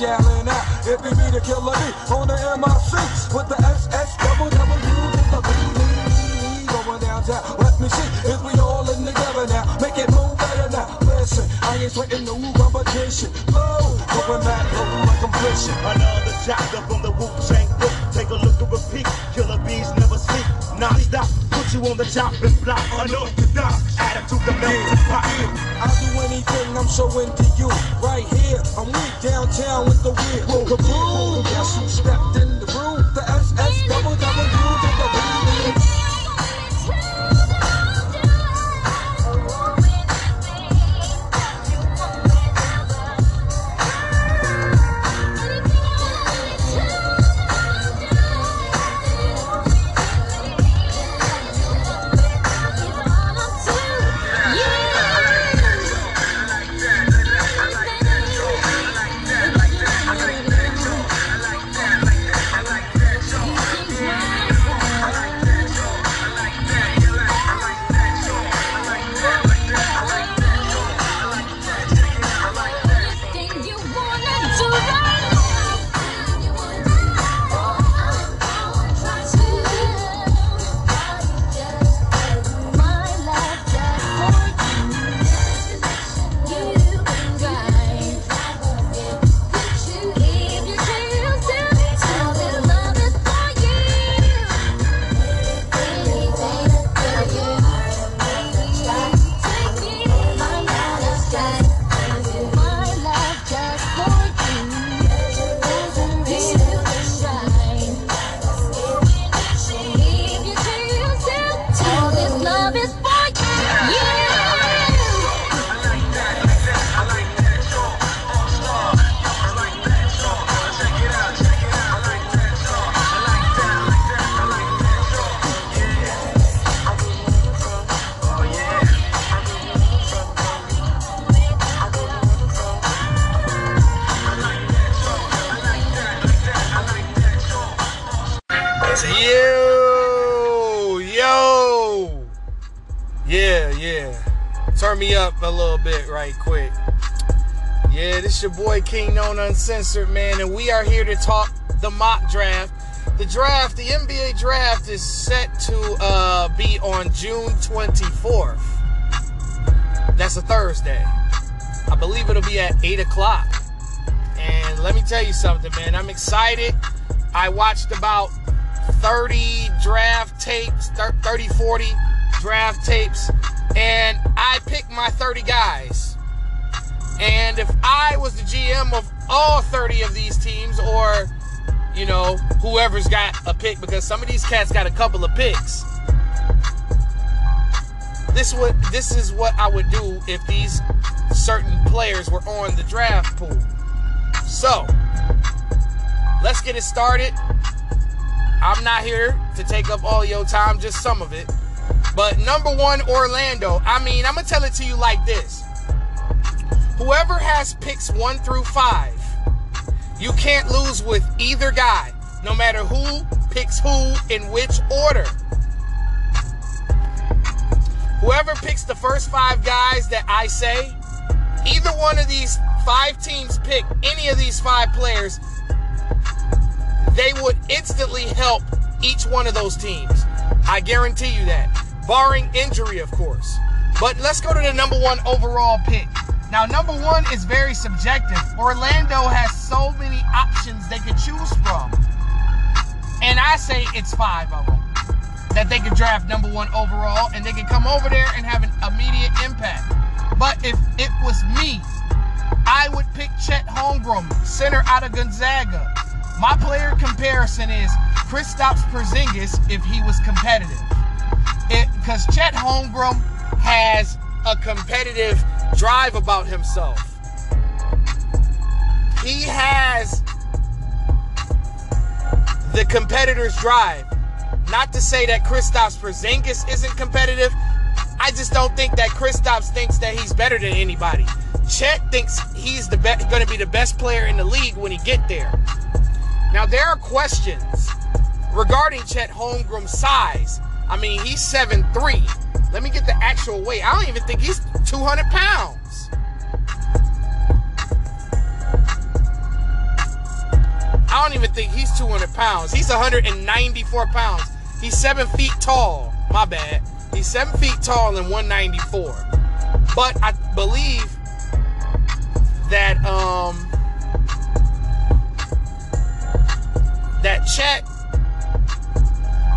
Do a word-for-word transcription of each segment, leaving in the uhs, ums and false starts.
yelling out, it be me, the killer bee, on the M I C, with the S S double double U, with the B D, going downtown, let me see, if we all in together now, make it move better now, listen, I ain't sweating no competition, low, going back, looking like I'm fishing, another chapter from the Wu-Tang book, take a look to repeat, killer bees never sleep, not stop, put you on the top and block, unorthodox, attitude that melts the pot. I'll do anything, I'm so into you. Right here, I'm weak downtown with the weird. Kaboom! Guess who stepped in the room? The S S double double U to the B. Your boy King Known Uncensored, man, and we are here to talk the mock draft. The draft, the N B A draft is set to uh, be on June twenty-fourth. That's a Thursday. I believe it'll be at eight o'clock. And let me tell you something, man. I'm excited. I watched about thirty draft tapes, thirty, forty draft tapes, and I picked my thirty guys. And if I was the G M of all thirty of these teams, or, you know, whoever's got a pick, because some of these cats got a couple of picks, this would this is what I would do if these certain players were on the draft pool. So, let's get it started. I'm not here to take up all your time, just some of it. But number one, Orlando. I mean, I'm going to tell it to you like this. Whoever has picks one through five, you can't lose with either guy, no matter who picks who in which order. Whoever picks the first five guys that I say, either one of these five teams pick any of these five players, they would instantly help each one of those teams. I guarantee you that, barring injury, of course. But let's go to the number one overall pick. Now, number one is very subjective. Orlando has so many options they could choose from. And I say it's five of them that they could draft number one overall, and they could come over there and have an immediate impact. But if it was me, I would pick Chet Holmgren, center out of Gonzaga. My player comparison is Kristaps Porzingis if he was competitive. Because Chet Holmgren has a competitive drive about himself. He has the competitor's drive. Not to say that Kristaps Porzingis isn't competitive. I just don't think that Kristaps thinks that he's better than anybody. Chet thinks he's the be- going to be the best player in the league when he get there. Now, there are questions regarding Chet Holmgren's size. I mean, he's seven three. Let me get the actual weight. I don't even think he's two hundred pounds. I don't even think he's two hundred pounds. He's one hundred ninety-four pounds. He's seven feet tall. My bad. He's seven feet tall and one ninety-four. But I believe that um that Chet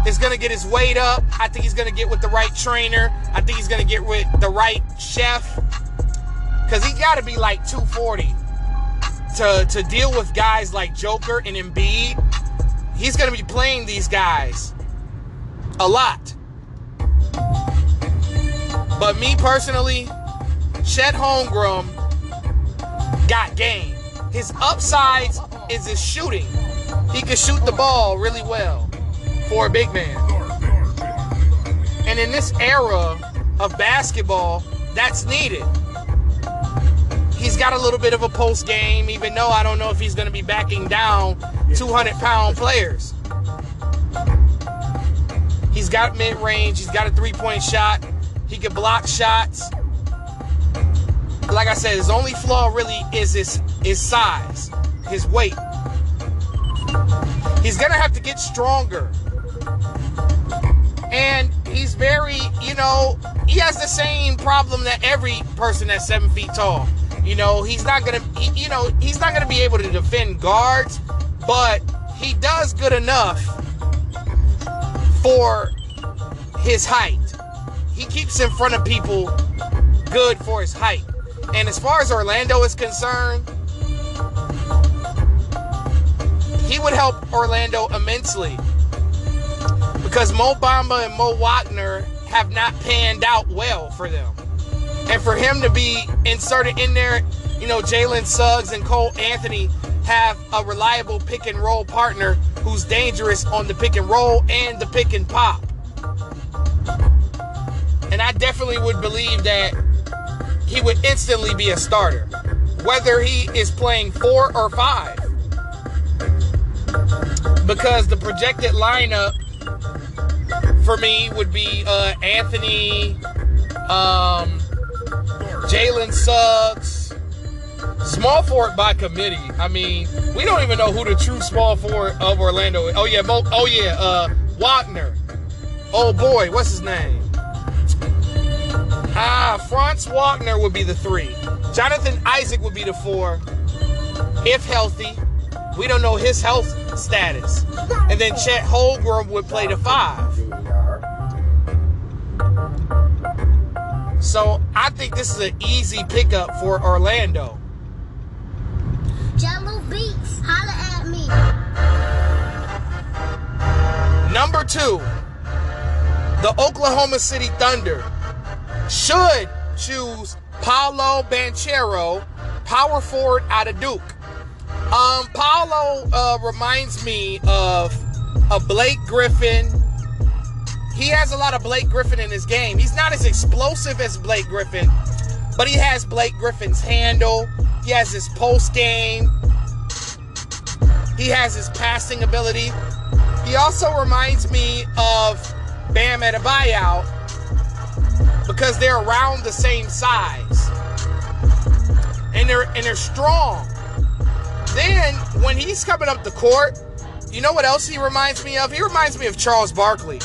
is going to get his weight up. I think he's going to get with the right trainer. I think he's going to get with the right chef. Because he got to be like two forty to, to deal with guys like Joker and Embiid. He's going to be playing these guys a lot. But me personally, Chet Holmgren got game. His upsides is his shooting. He can shoot the ball really well for a big man. And in this era of basketball, that's needed. He's got a little bit of a post game, even though I don't know if he's going to be backing down two hundred pound players. He's got mid range. He's got a three point shot. He can block shots. Like I said, his only flaw really is his, his size, his weight. He's going to have to get stronger. And he's very, you know, he has the same problem that every person that's seven feet tall. You know, he's not going to, you know, he's not going to be able to defend guards, but he does good enough for his height. He keeps in front of people good for his height. And as far as Orlando is concerned, he would help Orlando immensely, because Mo Bamba and Mo Wagner have not panned out well for them. And for him to be inserted in there, you know, Jalen Suggs and Cole Anthony have a reliable pick and roll partner who's dangerous on the pick and roll and the pick and pop. And I definitely would believe that he would instantly be a starter, whether he is playing four or five. Because the projected lineup for me would be uh, Anthony, um, Jalen Suggs, small forward by committee. I mean, we don't even know who the true small forward of Orlando is. Oh yeah, Mo, oh yeah, uh, Wagner. Oh boy, what's his name? Ah, Franz Wagner would be the three. Jonathan Isaac would be the four, if healthy. We don't know his health status. And then Chet Holmgren would play the five. So I think this is an easy pickup for Orlando. Jello Beats, holla at me. Number two, the Oklahoma City Thunder should choose Paolo Banchero, power forward out of Duke. Um, Paolo uh, reminds me of a Blake Griffin. He has a lot of Blake Griffin in his game. He's not as explosive as Blake Griffin, but he has Blake Griffin's handle. He has his post game. He has his passing ability. He also reminds me of Bam Adebayo because they're around the same size, and they're and they're strong. Then, when he's coming up the court, you know what else he reminds me of? He reminds me of Charles Barkley.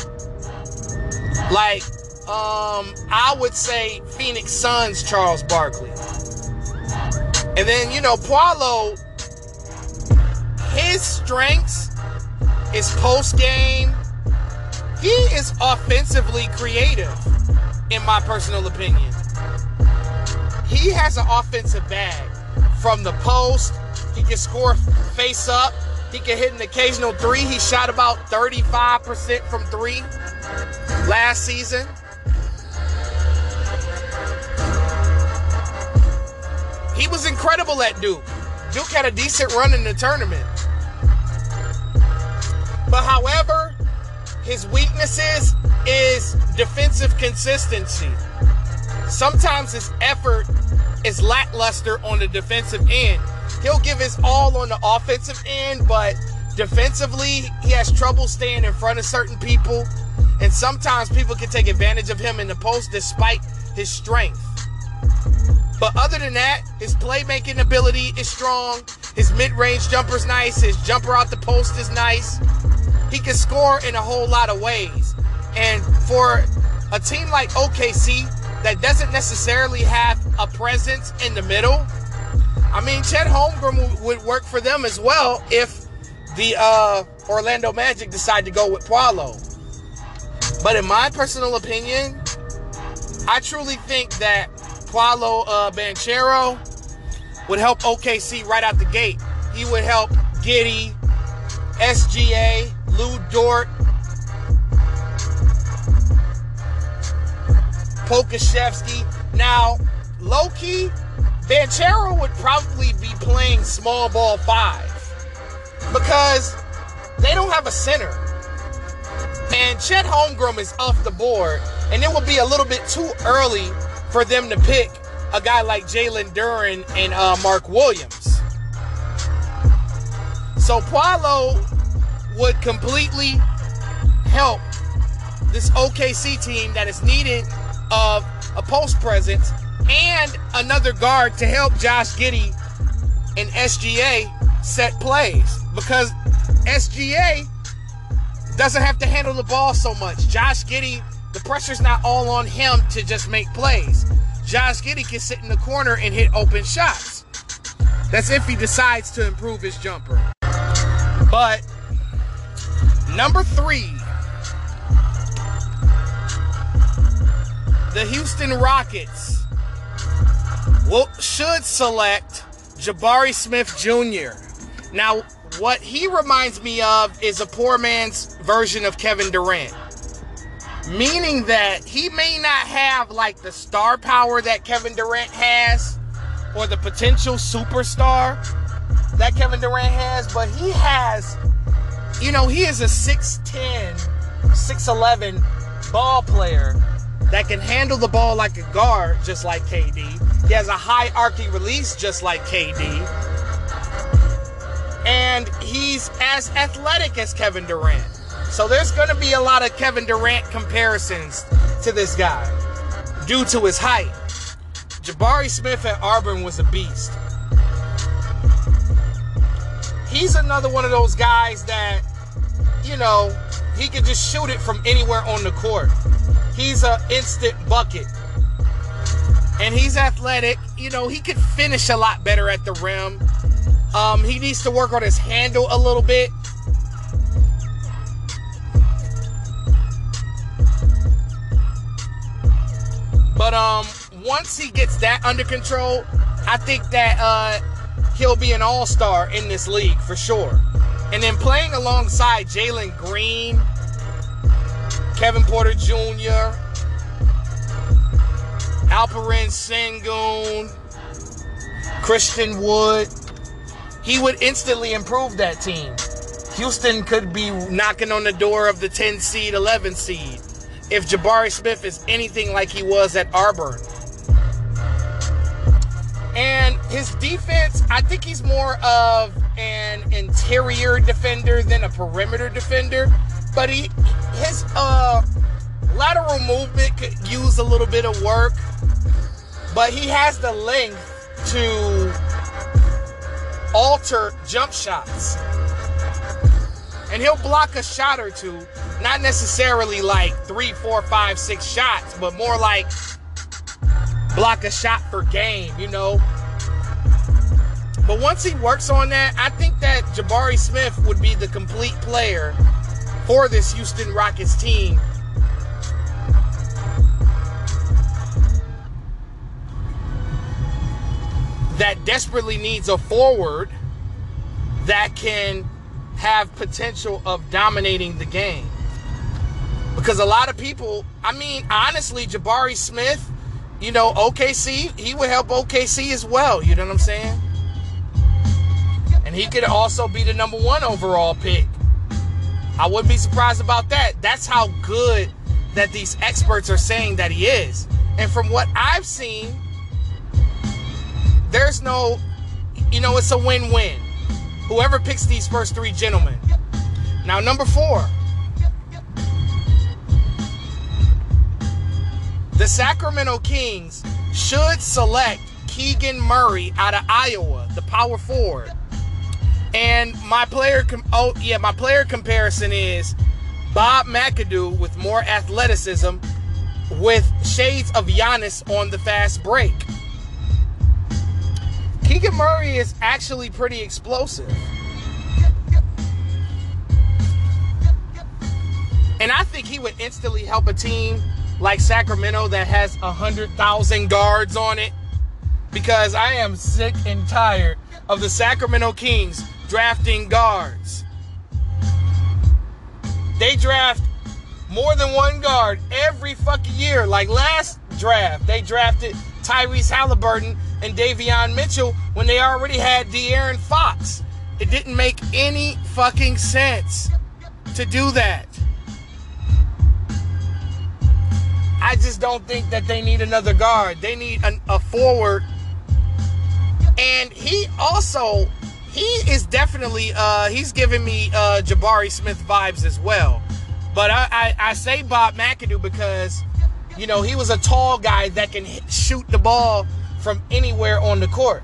Like, um, I would say Phoenix Suns Charles Barkley. And then, you know, Paolo, his strengths is post-game. He is offensively creative, in my personal opinion. He has an offensive bag from the post. He can score face up. He can hit an occasional three. He shot about thirty-five percent from three last season. He was incredible at Duke. Duke had a decent run in the tournament. But however, his weaknesses is defensive consistency. Sometimes his effort is lackluster on the defensive end. He'll give his all on the offensive end, but defensively, he has trouble staying in front of certain people. And sometimes people can take advantage of him in the post despite his strength. But other than that, his playmaking ability is strong. His mid-range jumper's nice. His jumper out the post is nice. He can score in a whole lot of ways. And for a team like O K C that doesn't necessarily have a presence in the middle, I mean, Chet Holmgren would work for them as well if the uh, Orlando Magic decide to go with Paolo. But in my personal opinion, I truly think that Paolo uh, Banchero would help O K C right out the gate. He would help Giddey, S G A, Lou Dort, Pokashevsky. Now, low-key, Banchero would probably be playing small ball five because they don't have a center. And Chet Holmgren is off the board, and it would be a little bit too early for them to pick a guy like Jalen Duren and uh, Mark Williams. So Paolo would completely help this O K C team that is needing of a post presence and another guard to help Josh Giddey and S G A set plays, because S G A doesn't have to handle the ball so much. Josh Giddey, the pressure's not all on him to just make plays. Josh Giddey can sit in the corner and hit open shots. That's if he decides to improve his jumper. But number three, the Houston Rockets will, should select Jabari Smith Junior Now, what he reminds me of is a poor man's version of Kevin Durant, meaning that he may not have like the star power that Kevin Durant has or the potential superstar that Kevin Durant has, but he has, you know, he is a six ten, six eleven ball player that can handle the ball like a guard, just like K D. He has a high-arcing release, just like K D. And he's as athletic as Kevin Durant. So there's going to be a lot of Kevin Durant comparisons to this guy due to his height. Jabari Smith at Auburn was a beast. He's another one of those guys that, you know, he could just shoot it from anywhere on the court. He's an instant bucket. And he's athletic. You know, he could finish a lot better at the rim. Um, he needs to work on his handle a little bit. But um, once he gets that under control, I think that uh, he'll be an all-star in this league for sure. And then playing alongside Jalen Green, Kevin Porter Junior, Alperen Sengun, Christian Wood, he would instantly improve that team. Houston could be knocking on the door of the ten seed, eleven seed if Jabari Smith is anything like he was at Auburn. And his defense, I think he's more of an interior defender than a perimeter defender. But he, his uh, lateral movement could use a little bit of work. But he has the length to alter jump shots. And he'll block a shot or two. Not necessarily like three, four, five, six shots, but more like block a shot per game, you know. But once he works on that, I think that Jabari Smith would be the complete player for this Houston Rockets team. That desperately needs a forward that can have potential of dominating the game. Because a lot of people, I mean, honestly, Jabari Smith, you know, O K C, he would help O K C as well. You know what I'm saying? And he could also be the number one overall pick. I wouldn't be surprised about that. That's how good that these experts are saying that he is. And from what I've seen, there's no, you know, it's a win-win. Whoever picks these first three gentlemen. Now, number four. The Sacramento Kings should select Keegan Murray out of Iowa, the power forward. And my player, com- oh yeah, my player comparison is Bob McAdoo with more athleticism, with shades of Giannis on the fast break. Keegan Murray is actually pretty explosive. And I think he would instantly help a team like Sacramento that has one hundred thousand guards on it, because I am sick and tired of the Sacramento Kings drafting guards. They draft more than one guard every fucking year. Like last draft, they drafted Tyrese Halliburton and Davion Mitchell when they already had De'Aaron Fox. It didn't make any fucking sense to do that. I just don't think that they need another guard. They need an, a forward. And he also, he is definitely, uh, he's giving me uh, Jabari Smith vibes as well. But I, I, I say Bob McAdoo because, you know, he was a tall guy that can hit, shoot the ball from anywhere on the court.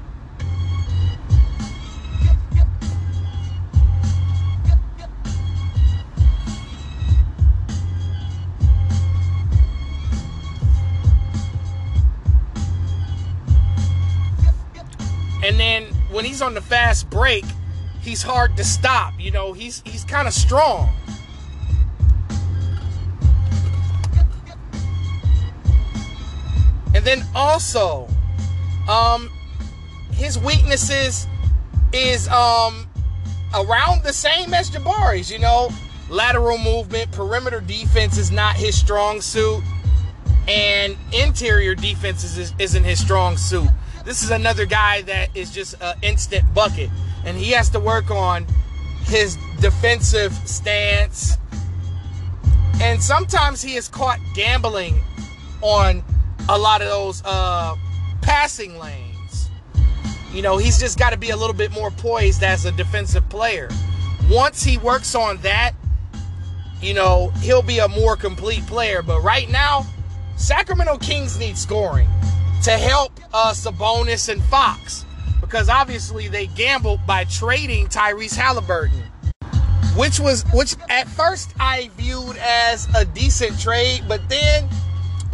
And then when he's on the fast break, he's hard to stop. You know, he's he's kind of strong. And then also, um, his weaknesses is um, around the same as Jabari's. You know, lateral movement, perimeter defense is not his strong suit, and interior defense is, isn't his strong suit. This is another guy that is just an instant bucket. And he has to work on his defensive stance. And sometimes he is caught gambling on a lot of those uh, passing lanes. You know, he's just got to be a little bit more poised as a defensive player. Once he works on that, you know, he'll be a more complete player. But right now, Sacramento Kings need scoring to help uh, Sabonis and Fox, because obviously they gambled by trading Tyrese Halliburton, which was which at first I viewed as a decent trade, but then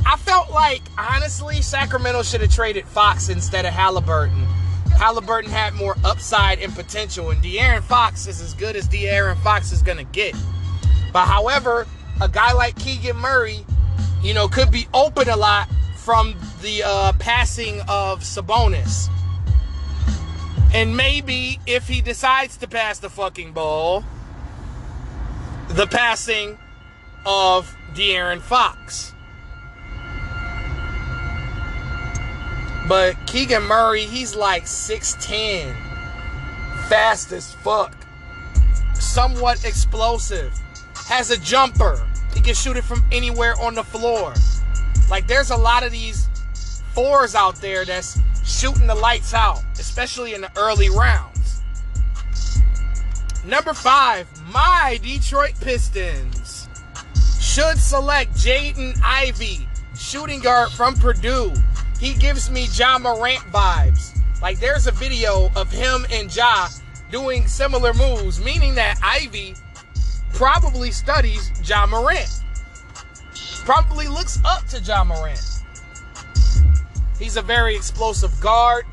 I felt like, honestly, Sacramento should have traded Fox instead of Halliburton. Halliburton had more upside and potential, and De'Aaron Fox is as good as De'Aaron Fox is going to get. But however, a guy like Keegan Murray, you know, could be open a lot from the uh, passing of Sabonis. And maybe if he decides to pass the fucking ball, the passing of De'Aaron Fox. But Keegan Murray, he's like six ten, fast as fuck, somewhat explosive, has a jumper, he can shoot it from anywhere on the floor. Like, there's a lot of these fours out there that's shooting the lights out, especially in the early rounds. Number five, my Detroit Pistons should select Jaden Ivey, shooting guard from Purdue. He gives me Ja Morant vibes. Like, there's a video of him and Ja doing similar moves, meaning that Ivey probably studies Ja Morant. Probably looks up to Ja Morant. He's a very explosive guard.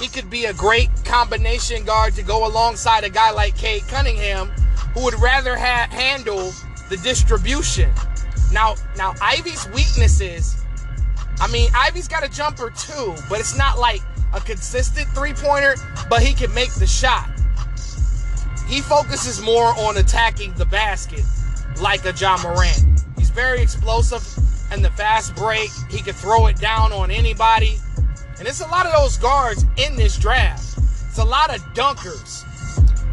He could be a great combination guard to go alongside a guy like Cade Cunningham, who would rather ha- handle the distribution. Now, now Ivy's weaknesses, I mean, Ivy's got a jumper too, but it's not like a consistent three-pointer, but he can make the shot. He focuses more on attacking the basket like a Ja Morant. He's very explosive in the fast break. He can throw it down on anybody. And it's a lot of those guards in this draft. It's a lot of dunkers.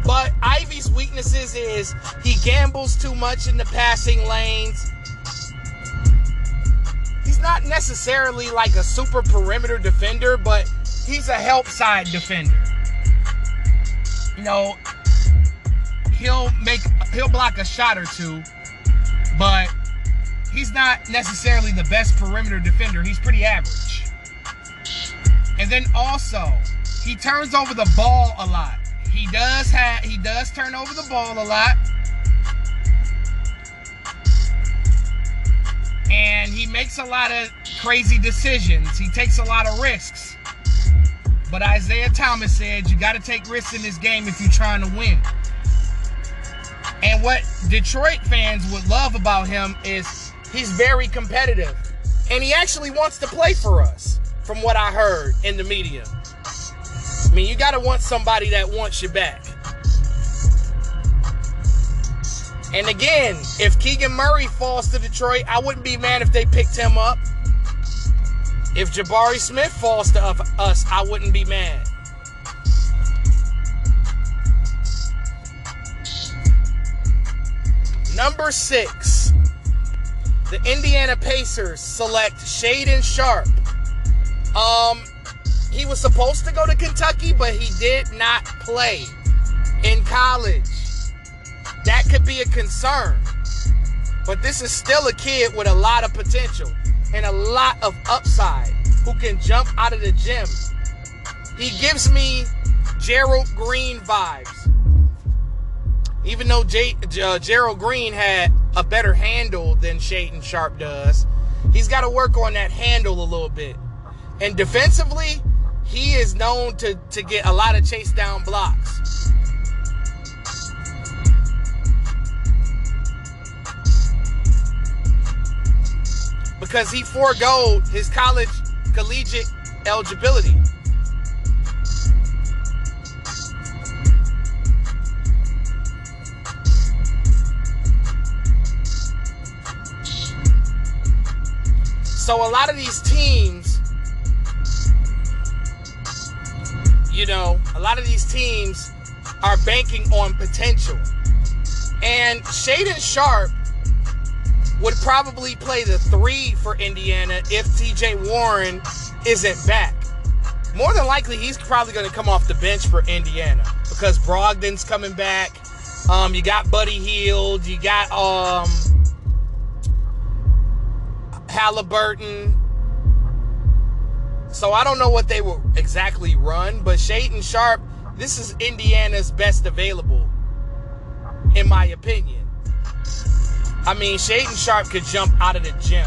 But Ivy's weaknesses is he gambles too much in the passing lanes. He's not necessarily like a super perimeter defender, but he's a help side defender. You know, he'll make he'll block a shot or two, but he's not necessarily the best perimeter defender. He's pretty average. And then also, he turns over the ball a lot. He does have he does turn over the ball a lot. And he makes a lot of crazy decisions. He takes a lot of risks. But Isaiah Thomas said you got to take risks in this game if you're trying to win. And what Detroit fans would love about him is he's very competitive. And he actually wants to play for us, from what I heard in the media. I mean, you got to want somebody that wants you back. And again, if Keegan Murray falls to Detroit, I wouldn't be mad if they picked him up. If Jabari Smith falls to us, I wouldn't be mad. Number six, the Indiana Pacers select Shaedon Sharpe. Um, he was supposed to go to Kentucky, but he did not play in college. That could be a concern. But this is still a kid with a lot of potential and a lot of upside who can jump out of the gym. He gives me Gerald Green vibes. Even though J- J- Gerald Green had a better handle than Shaedon Sharpe does, he's got to work on that handle a little bit. And defensively, he is known to, to get a lot of chase down blocks. Because he forgoed his college collegiate eligibility. So a lot of these teams, you know, a lot of these teams are banking on potential. And Shaedon Sharpe would probably play the three for Indiana if T J Warren isn't back. More than likely, he's probably going to come off the bench for Indiana because Brogdon's coming back. Um, you got Buddy Hield. You got um, Halliburton. So I don't know what they will exactly run, but Shaedon Sharpe, this is Indiana's best available, in my opinion. I mean, Shaedon Sharpe could jump out of the gym.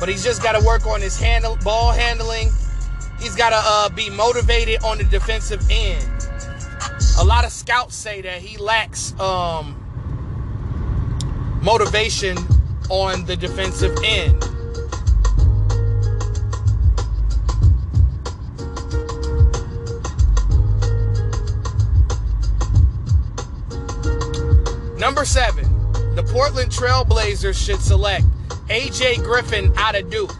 But he's just got to work on his handle, ball handling. He's got to uh, be motivated on the defensive end. A lot of scouts say that he lacks um, motivation on the defensive end. Number seven. The Portland Trail Blazers should select A J Griffin out of Duke.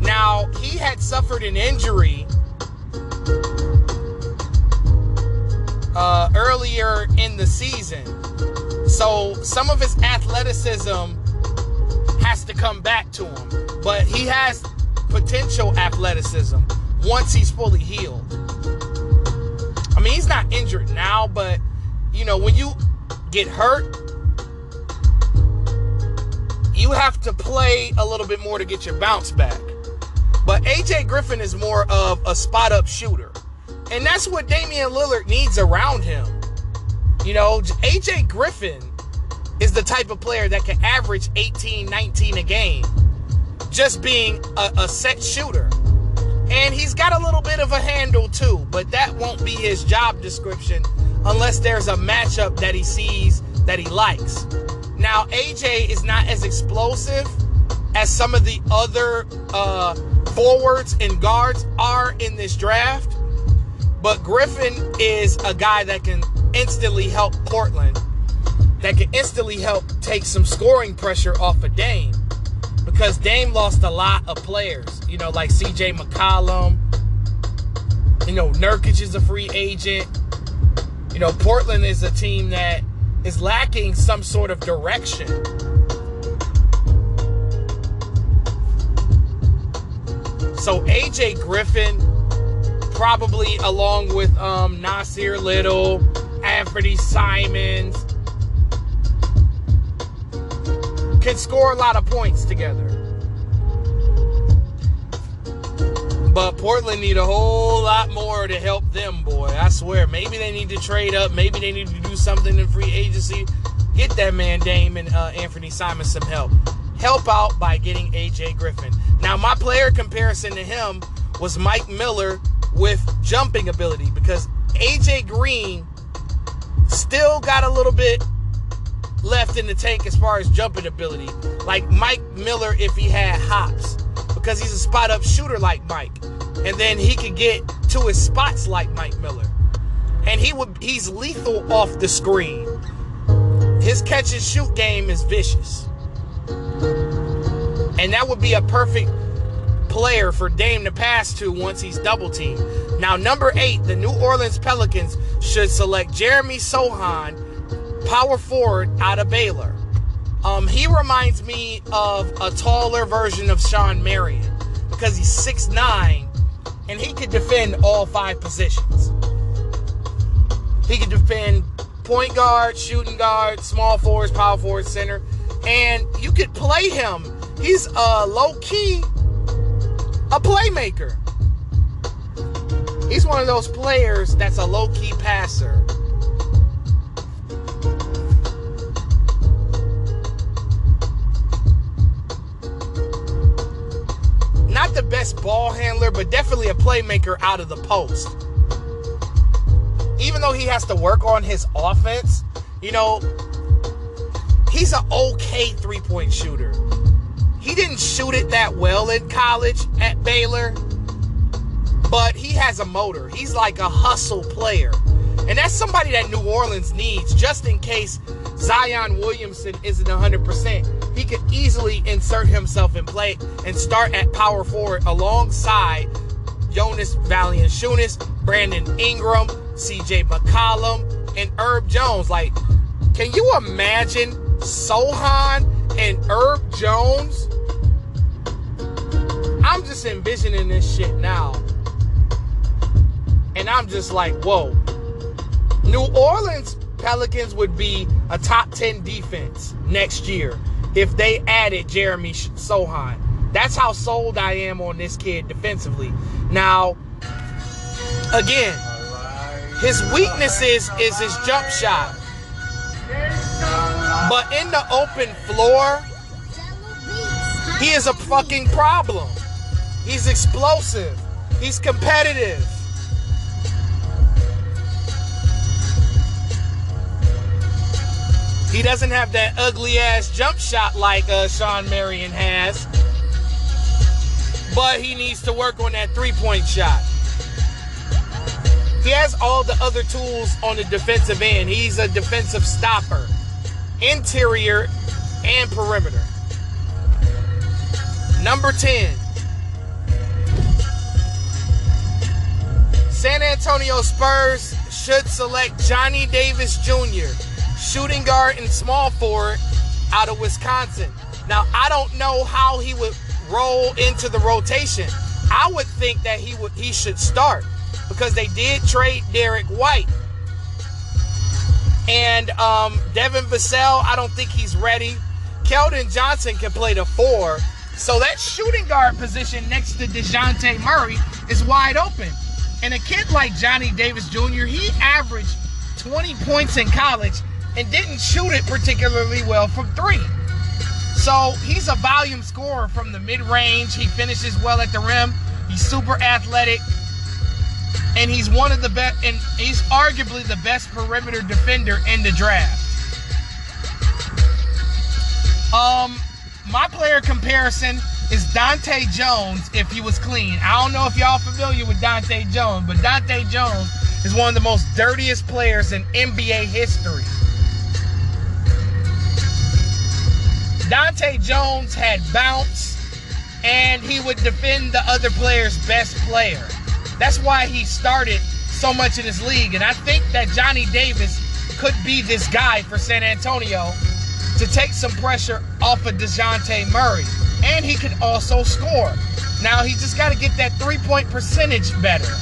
Now, he had suffered an injury uh, earlier in the season. So, some of his athleticism has to come back to him. But he has potential athleticism once he's fully healed. I mean, he's not injured now, but, you know, when you get hurt, you have to play a little bit more to get your bounce back. But A J Griffin is more of a spot-up shooter. And that's what Damian Lillard needs around him. You know, A J Griffin is the type of player that can average eighteen, nineteen a game, just being a, a set shooter. And he's got a little bit of a handle too, but that won't be his job description unless there's a matchup that he sees that he likes. Now, A J is not as explosive as some of the other uh, forwards and guards are in this draft. But Griffin is a guy that can instantly help Portland, that can instantly help take some scoring pressure off of Dame. Because Dame lost a lot of players, you know, like C J McCollum. You know, Nurkic is a free agent. You know, Portland is a team that is lacking some sort of direction. So A J Griffin, probably along with um, Nasir Little, Anfernee Simons, can score a lot of points together. But Portland need a whole lot more to help them, boy. I swear. Maybe they need to trade up. Maybe they need to do something in free agency. Get that man Dame and uh, Anfernee Simons some help. Help out by getting A J Griffin. Now, my player comparison to him was Mike Miller with jumping ability, because A J Green still got a little bit left in the tank as far as jumping ability. Like Mike Miller if he had hops, because he's a spot-up shooter like Mike. And then he could get to his spots like Mike Miller. And he would he's lethal off the screen. His catch-and-shoot game is vicious. And that would be a perfect player for Dame to pass to once he's double-teamed. Now, number eight, the New Orleans Pelicans should select Jeremy Sohan, power forward out of Baylor. Um, he reminds me of a taller version of Sean Marion because he's six nine and he could defend all five positions. He could defend point guard, shooting guard, small forwards, power forward, center. And you could play him. He's uh, low-key a playmaker. He's one of those players that's a low-key passer. Not the best ball handler, but definitely a playmaker out of the post. Even though he has to work on his offense, you know, he's an okay three-point shooter. He didn't shoot it that well in college at Baylor, but he has a motor. He's like a hustle player. And that's somebody that New Orleans needs just in case Zion Williamson isn't one hundred percent. He could easily insert himself in play and start at power forward alongside Jonas Valanciunas, Brandon Ingram, C J McCollum, and Herb Jones. Like, can you imagine Sohan and Herb Jones? I'm just envisioning this shit now. And I'm just like, whoa. New Orleans Pelicans would be a top ten defense next year if they added Jeremy Sohan. That's how sold I am on this kid defensively. Now, again, his weaknesses is his jump shot. But in the open floor, he is a fucking problem. He's explosive. He's competitive. He doesn't have that ugly-ass jump shot like uh, Sean Marion has. But he needs to work on that three-point shot. He has all the other tools on the defensive end. He's a defensive stopper, interior and perimeter. Number ten, San Antonio Spurs should select Johnny Davis Junior, shooting guard and small forward out of Wisconsin. Now, I don't know how he would roll into the rotation. I would think that he would he should start because they did trade Derek White. And um, Devin Vassell, I don't think he's ready. Keldon Johnson can play the four. So that shooting guard position next to DeJounte Murray is wide open. And a kid like Johnny Davis Junior, he averaged twenty points in college and didn't shoot it particularly well from three. So he's a volume scorer from the mid-range. He finishes well at the rim. He's super athletic. And he's one of the best, and he's arguably the best perimeter defender in the draft. Um, my player comparison is Dahntay Jones if he was clean. I don't know if y'all familiar with Dahntay Jones, but Dahntay Jones is one of the most dirtiest players in N B A history. Dahntay Jones had bounce, and he would defend the other player's best player. That's why he started so much in this league. And I think that Johnny Davis could be this guy for San Antonio to take some pressure off of DeJounte Murray. And he can also score. Now, he just got to get that three-point percentage better.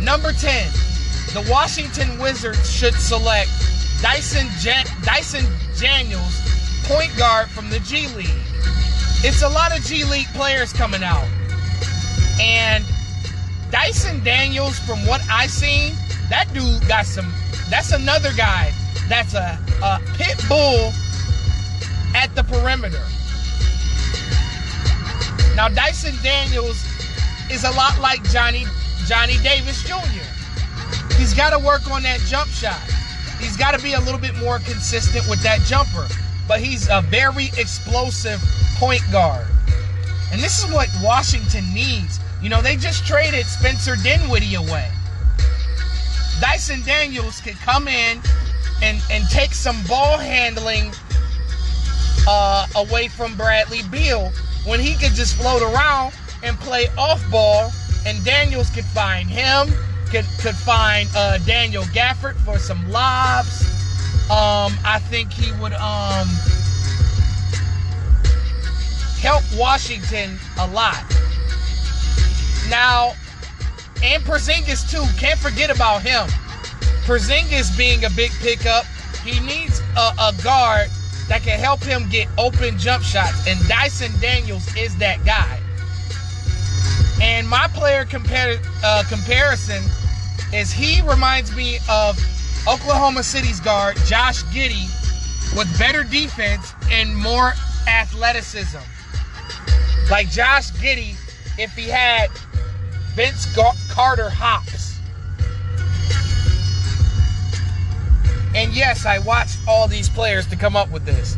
Number ten, the Washington Wizards should select Dyson, Jan- Dyson Daniels, point guard from the G League. It's a lot of G League players coming out. And Dyson Daniels, from what I seen, that dude got some, that's another guy that's a, a pit bull at the perimeter. Now, Dyson Daniels is a lot like Johnny Johnny Davis Junior He's got to work on that jump shot. He's got to be a little bit more consistent with that jumper. But he's a very explosive point guard. And this is what Washington needs. You know, they just traded Spencer Dinwiddie away. Dyson Daniels can come in and, and take some ball handling uh, away from Bradley Beal when he could just float around and play off ball, and Daniels could find him, could, could find uh, Daniel Gafford for some lobs. Um, I think he would um, help Washington a lot. Now, and Porzingis too, can't forget about him. Porzingis being a big pickup, he needs a, a guard that can help him get open jump shots, and Dyson Daniels is that guy. And my player compar- uh, comparison is he reminds me of Oklahoma City's guard, Josh Giddey, with better defense and more athleticism. Like Josh Giddey, if he had Vince Gar- Carter hops. And yes, I watched all these players to come up with this.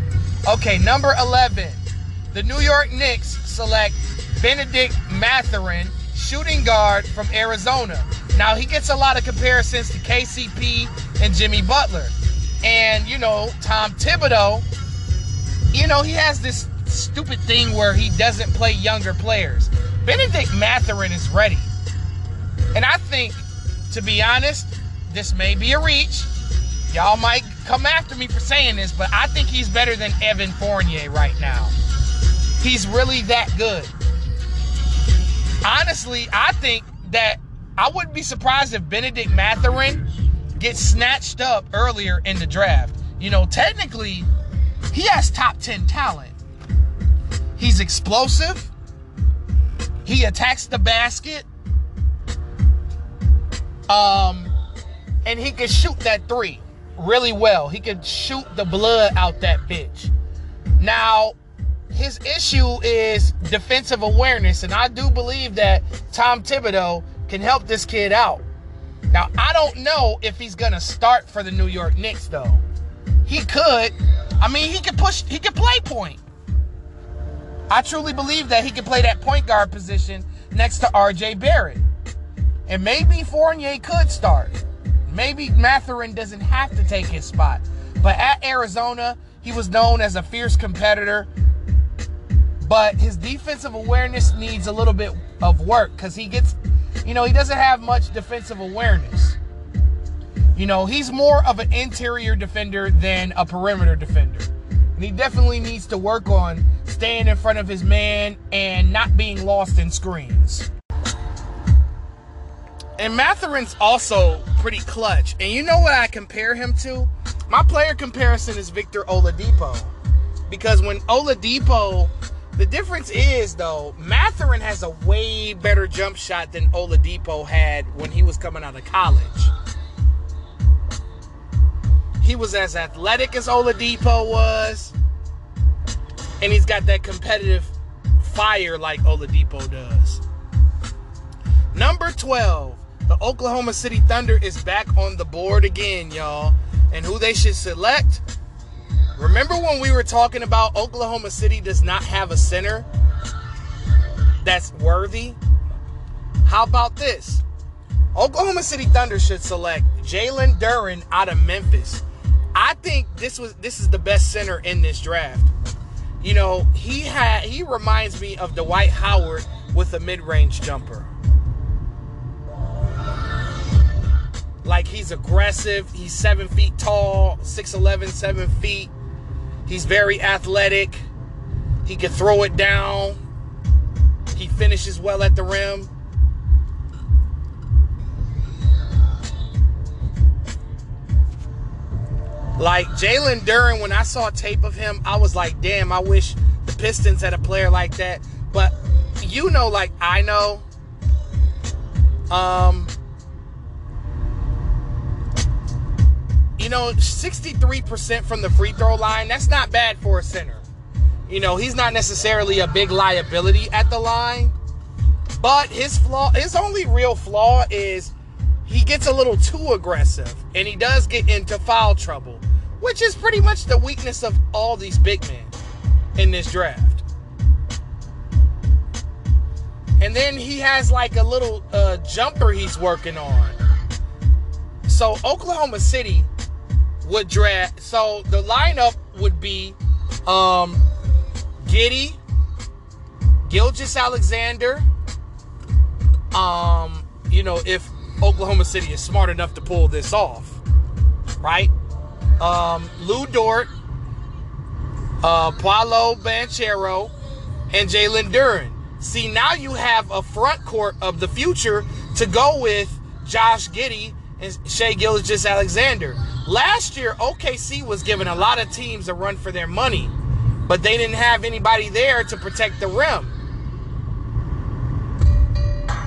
Okay, number eleven. The New York Knicks select Benedict Mathurin, shooting guard from Arizona. Now, he gets a lot of comparisons to K C P and Jimmy Butler. And, you know, Tom Thibodeau, you know, he has this stupid thing where he doesn't play younger players. Benedict Mathurin is ready. And I think, to be honest, this may be a reach. Y'all might come after me for saying this, but I think he's better than Evan Fournier right now. He's really that good. Honestly, I think that I wouldn't be surprised if Benedict Mathurin gets snatched up earlier in the draft. You know, technically, he has top ten talent. He's explosive. He attacks the basket. Um, and he can shoot that three really well. He can shoot the blood out that bitch. Now, his issue is defensive awareness, and I do believe that Tom Thibodeau can help this kid out. Now, I don't know if he's gonna start for the New York Knicks, though. He could. I mean, he could push. He could play point. I truly believe that he could play that point guard position next to R J Barrett. And maybe Fournier could start. Maybe Mathurin doesn't have to take his spot. But at Arizona, he was known as a fierce competitor. But his defensive awareness needs a little bit of work because he gets, you know, he doesn't have much defensive awareness. You know, he's more of an interior defender than a perimeter defender. And he definitely needs to work on staying in front of his man and not being lost in screens. And Mathurin's also pretty clutch. And you know what I compare him to? My player comparison is Victor Oladipo. Because when Oladipo... The difference is, though, Mathurin has a way better jump shot than Oladipo had when he was coming out of college. He was as athletic as Oladipo was, and he's got that competitive fire like Oladipo does. Number twelve, the Oklahoma City Thunder is back on the board again, y'all. And who they should select? Remember when we were talking about Oklahoma City does not have a center that's worthy? How about this? Oklahoma City Thunder should select Jalen Duren out of Memphis. I think this was this is the best center in this draft. You know, he had he reminds me of Dwight Howard with a mid-range jumper. Like, he's aggressive. He's seven feet tall, six eleven, seven feet. He's very athletic. He can throw it down. He finishes well at the rim. Like, Jalen Duren, when I saw tape of him, I was like, damn, I wish the Pistons had a player like that. But you know, like I know, Um, you know, sixty-three percent from the free throw line, that's not bad for a center. You know, he's not necessarily a big liability at the line. But his flaw, his only real flaw is he gets a little too aggressive, and he does get into foul trouble, which is pretty much the weakness of all these big men in this draft. And then he has like a little uh, jumper he's working on. So Oklahoma City would draft. So the lineup would be um, Giddey, Gilgeous-Alexander. Um, you know, if Oklahoma City is smart enough to pull this off, right? Um, Lou Dort, uh, Paolo Banchero, and Jalen Duren. See, now you have a front court of the future to go with Josh Giddey and Shai Gilgeous-Alexander. Last year, O K C was giving a lot of teams a run for their money, but they didn't have anybody there to protect the rim.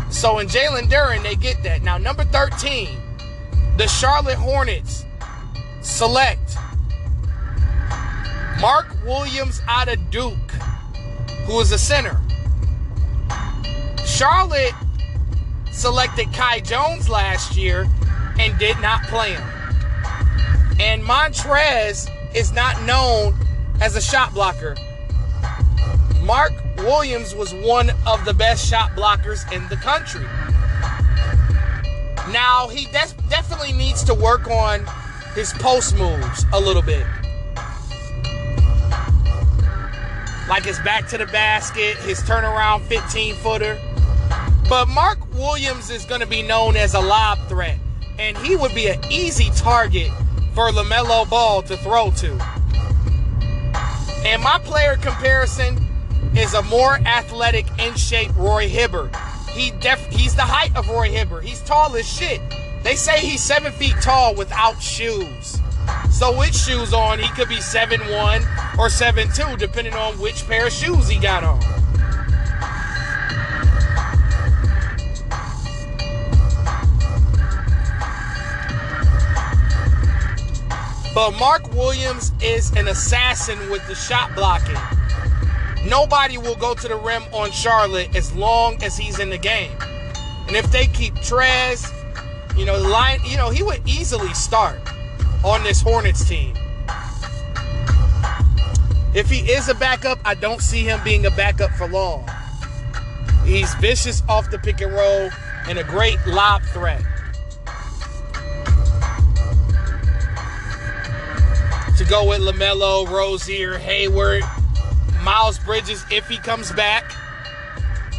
So in Jalen Duren, they get that. Now, number thirteen, the Charlotte Hornets select Mark Williams out of Duke, who is a center. Charlotte selected Kai Jones last year and did not play him. And Montrez is not known as a shot blocker. Mark Williams was one of the best shot blockers in the country. Now, he def- definitely needs to work on his post moves a little bit. Like his back to the basket, his turnaround fifteen-footer. But Mark Williams is going to be known as a lob threat, and he would be an easy target for LaMelo Ball to throw to. And my player comparison is a more athletic, in-shape Roy Hibbert. He def- he's the height of Roy Hibbert. He's tall as shit. They say he's seven feet tall without shoes. So with shoes on, he could be seven one or seven two, depending on which pair of shoes he got on. But Mark Williams is an assassin with the shot blocking. Nobody will go to the rim on Charlotte as long as he's in the game. And if they keep Trez, you know, line, you know, he would easily start on this Hornets team. If he is a backup, I don't see him being a backup for long. He's vicious off the pick and roll and a great lob threat. To go with LaMelo, Rozier, Hayward, Miles Bridges if he comes back,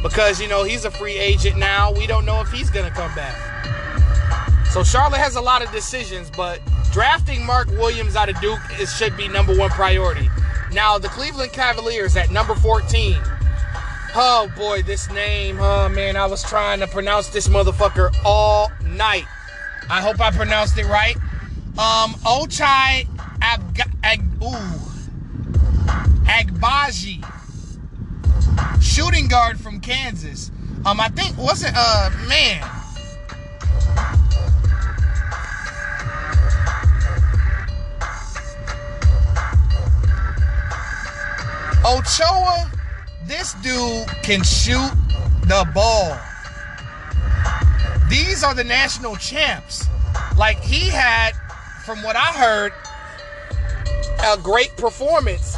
because, you know, he's a free agent now. We don't know if he's going to come back. So Charlotte has a lot of decisions, but drafting Mark Williams out of Duke is, should be number one priority. Now, the Cleveland Cavaliers at number fourteen. Oh, boy, this name. Oh, man, I was trying to pronounce this motherfucker all night. I hope I pronounced it right. Um, Ochai Abga- Ag- Ooh. Agbaji, shooting guard from Kansas. Um, I think, wasn't, uh, man. Ochoa, this dude can shoot the ball. These are the national champs. Like, he had, from what I heard, a great performance.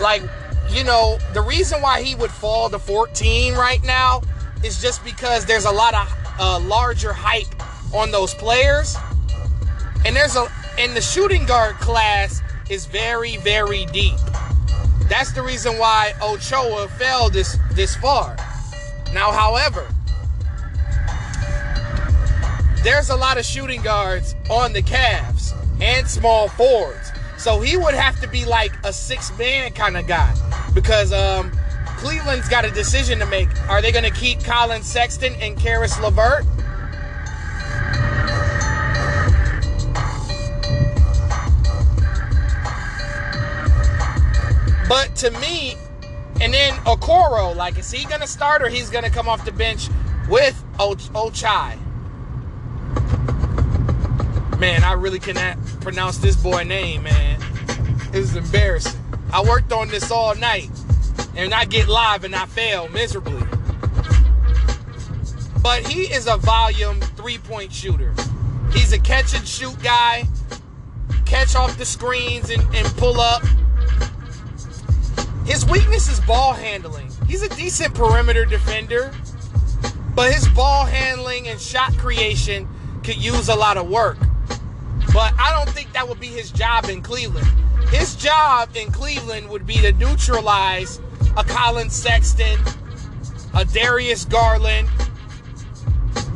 Like, you know, the reason why he would fall to fourteen right now is just because there's a lot of uh, larger hype on those players. And there's a and the shooting guard class is very, very deep. That's the reason why Ochoa fell this, this far. Now, however, there's a lot of shooting guards on the Cavs and small forwards. So he would have to be like a six-man kind of guy, because um, Cleveland's got a decision to make. Are they going to keep Colin Sexton and Karis LeVert? But to me, and then Okoro, like, is he going to start or he's going to come off the bench with Ochai. Man, I really cannot pronounce this boy's name, man. It's embarrassing. I worked on this all night, and I get live and I fail miserably. But he is a volume three-point shooter. He's a catch-and-shoot guy. Catch off the screens and, and pull up. His weakness is ball handling. He's a decent perimeter defender, but his ball handling and shot creation could use a lot of work. But I don't think that would be his job in Cleveland. His job in Cleveland would be to neutralize a Colin Sexton, a Darius Garland.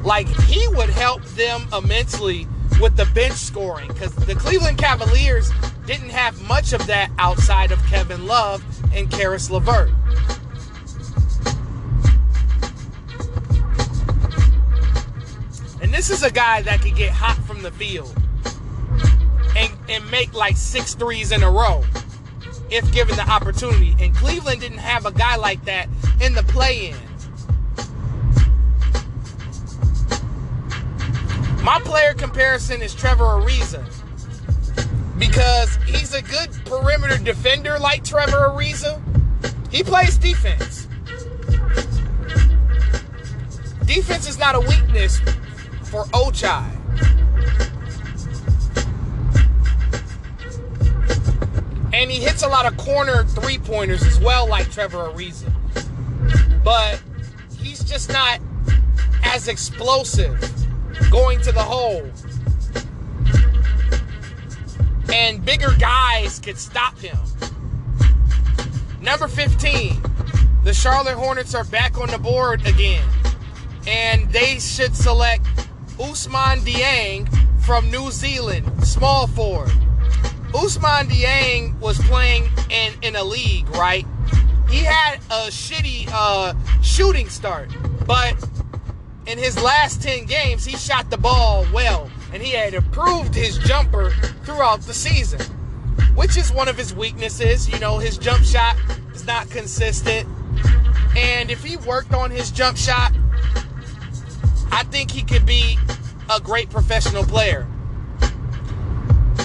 Like, he would help them immensely with the bench scoring, because the Cleveland Cavaliers didn't have much of that outside of Kevin Love and Caris LeVert. And this is a guy that could get hot from the field and, and make like six threes in a row if given the opportunity. And Cleveland didn't have a guy like that in the play-in. My player comparison is Trevor Ariza, because he's a good perimeter defender like Trevor Ariza. He plays defense. Defense is not a weakness for Ochai. And he hits a lot of corner three-pointers as well, like Trevor Ariza. But he's just not as explosive going to the hole. And bigger guys could stop him. Number fifteen, the Charlotte Hornets are back on the board again. And they should select Ousmane Dieng from New Zealand, small forward. Ousmane Dieng was playing in, in a league, right? He had a shitty uh, shooting start, but in his last ten games, he shot the ball well, and he had improved his jumper throughout the season, which is one of his weaknesses. You know, his jump shot is not consistent. And if he worked on his jump shot, I think he could be a great professional player.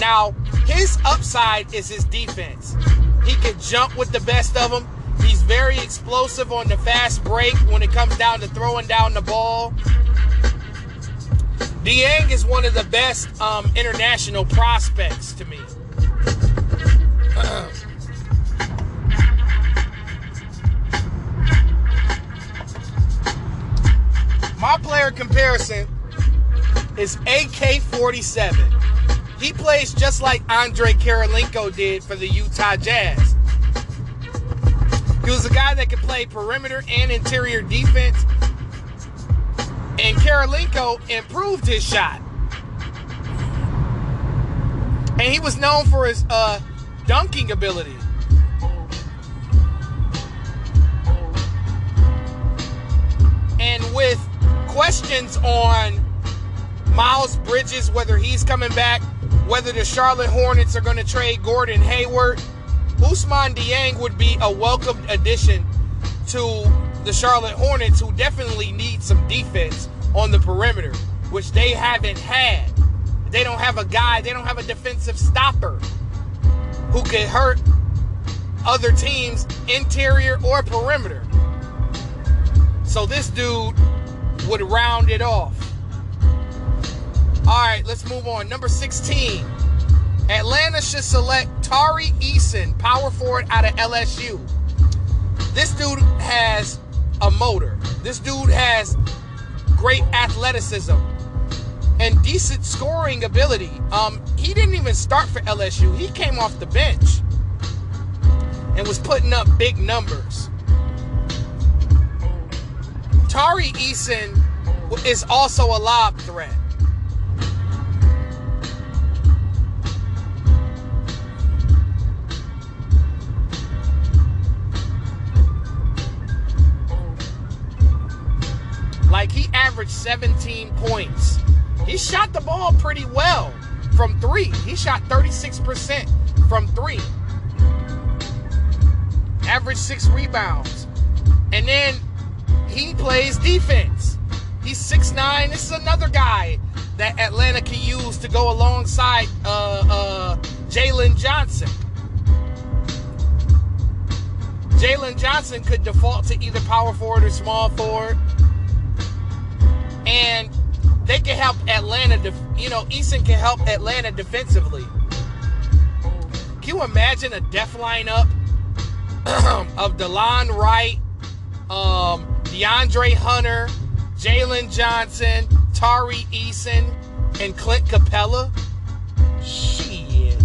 Now, his upside is his defense. He can jump with the best of them. He's very explosive on the fast break when it comes down to throwing down the ball. Dieng is one of the best um, international prospects to me. Uh-oh. My player comparison is A K forty-seven. He plays just like Andre Karolinko did for the Utah Jazz. He was a guy that could play perimeter and interior defense. And Karolinko improved his shot. And he was known for his uh, dunking ability. And with questions on Miles Bridges, whether he's coming back, whether the Charlotte Hornets are going to trade Gordon Hayward, Ousmane Dieng would be a welcome addition to the Charlotte Hornets, who definitely need some defense on the perimeter, which they haven't had. They don't have a guy, they don't have a defensive stopper who could hurt other teams, interior or perimeter. So this dude would round it off. All right, let's move on. Number sixteen. Atlanta should select Tari Eason, power forward out of L S U. This dude has a motor. This dude has great athleticism and decent scoring ability. Um, he didn't even start for L S U. He came off the bench and was putting up big numbers. Tari Eason is also a lob threat. Like, he averaged seventeen points. He shot the ball pretty well from three. He shot thirty-six percent from three. Averaged six rebounds. And then he plays defense. He's six nine. This is another guy that Atlanta can use to go alongside uh, uh, Jalen Johnson. Jalen Johnson could default to either power forward or small forward. And they can help Atlanta, def- you know, Easton can help Atlanta defensively. Can you imagine a depth lineup of DeLon Wright, um, DeAndre Hunter, Jalen Johnson, Tari Eason, and Clint Capella? Shit.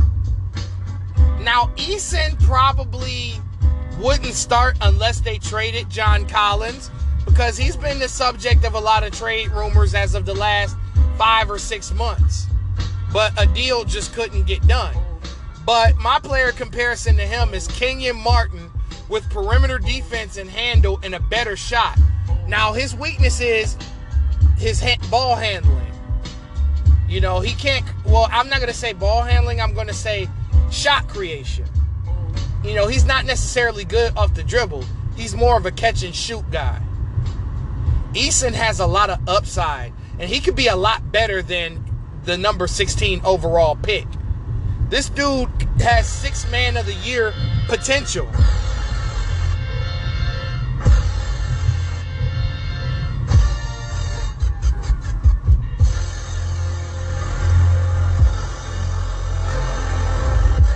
Now, Eason probably wouldn't start unless they traded John Collins, because he's been the subject of a lot of trade rumors as of the last five or six months. But a deal just couldn't get done. But my player comparison to him is Kenyon Martin with perimeter defense and handle and a better shot. Now, his weakness is his ball handling. You know, he can't, well, I'm not going to say ball handling. I'm going to say shot creation. You know, he's not necessarily good off the dribble. He's more of a catch and shoot guy. Eason has a lot of upside, and he could be a lot better than the number sixteen overall pick. This dude has six man of the year potential.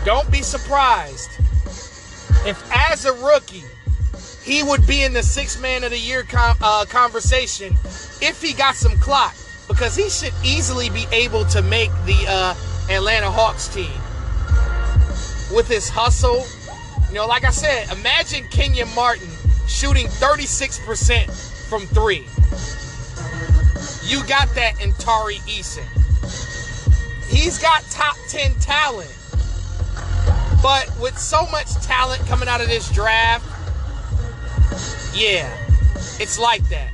Don't be surprised if, as a rookie, he would be in the sixth man of the year com- uh, conversation if he got some clock, because he should easily be able to make the uh, Atlanta Hawks team with his hustle. You know, like I said, imagine Kenyon Martin shooting thirty-six percent from three. You got that in Tari Eason. He's got top ten talent, but with so much talent coming out of this draft, yeah, it's like that.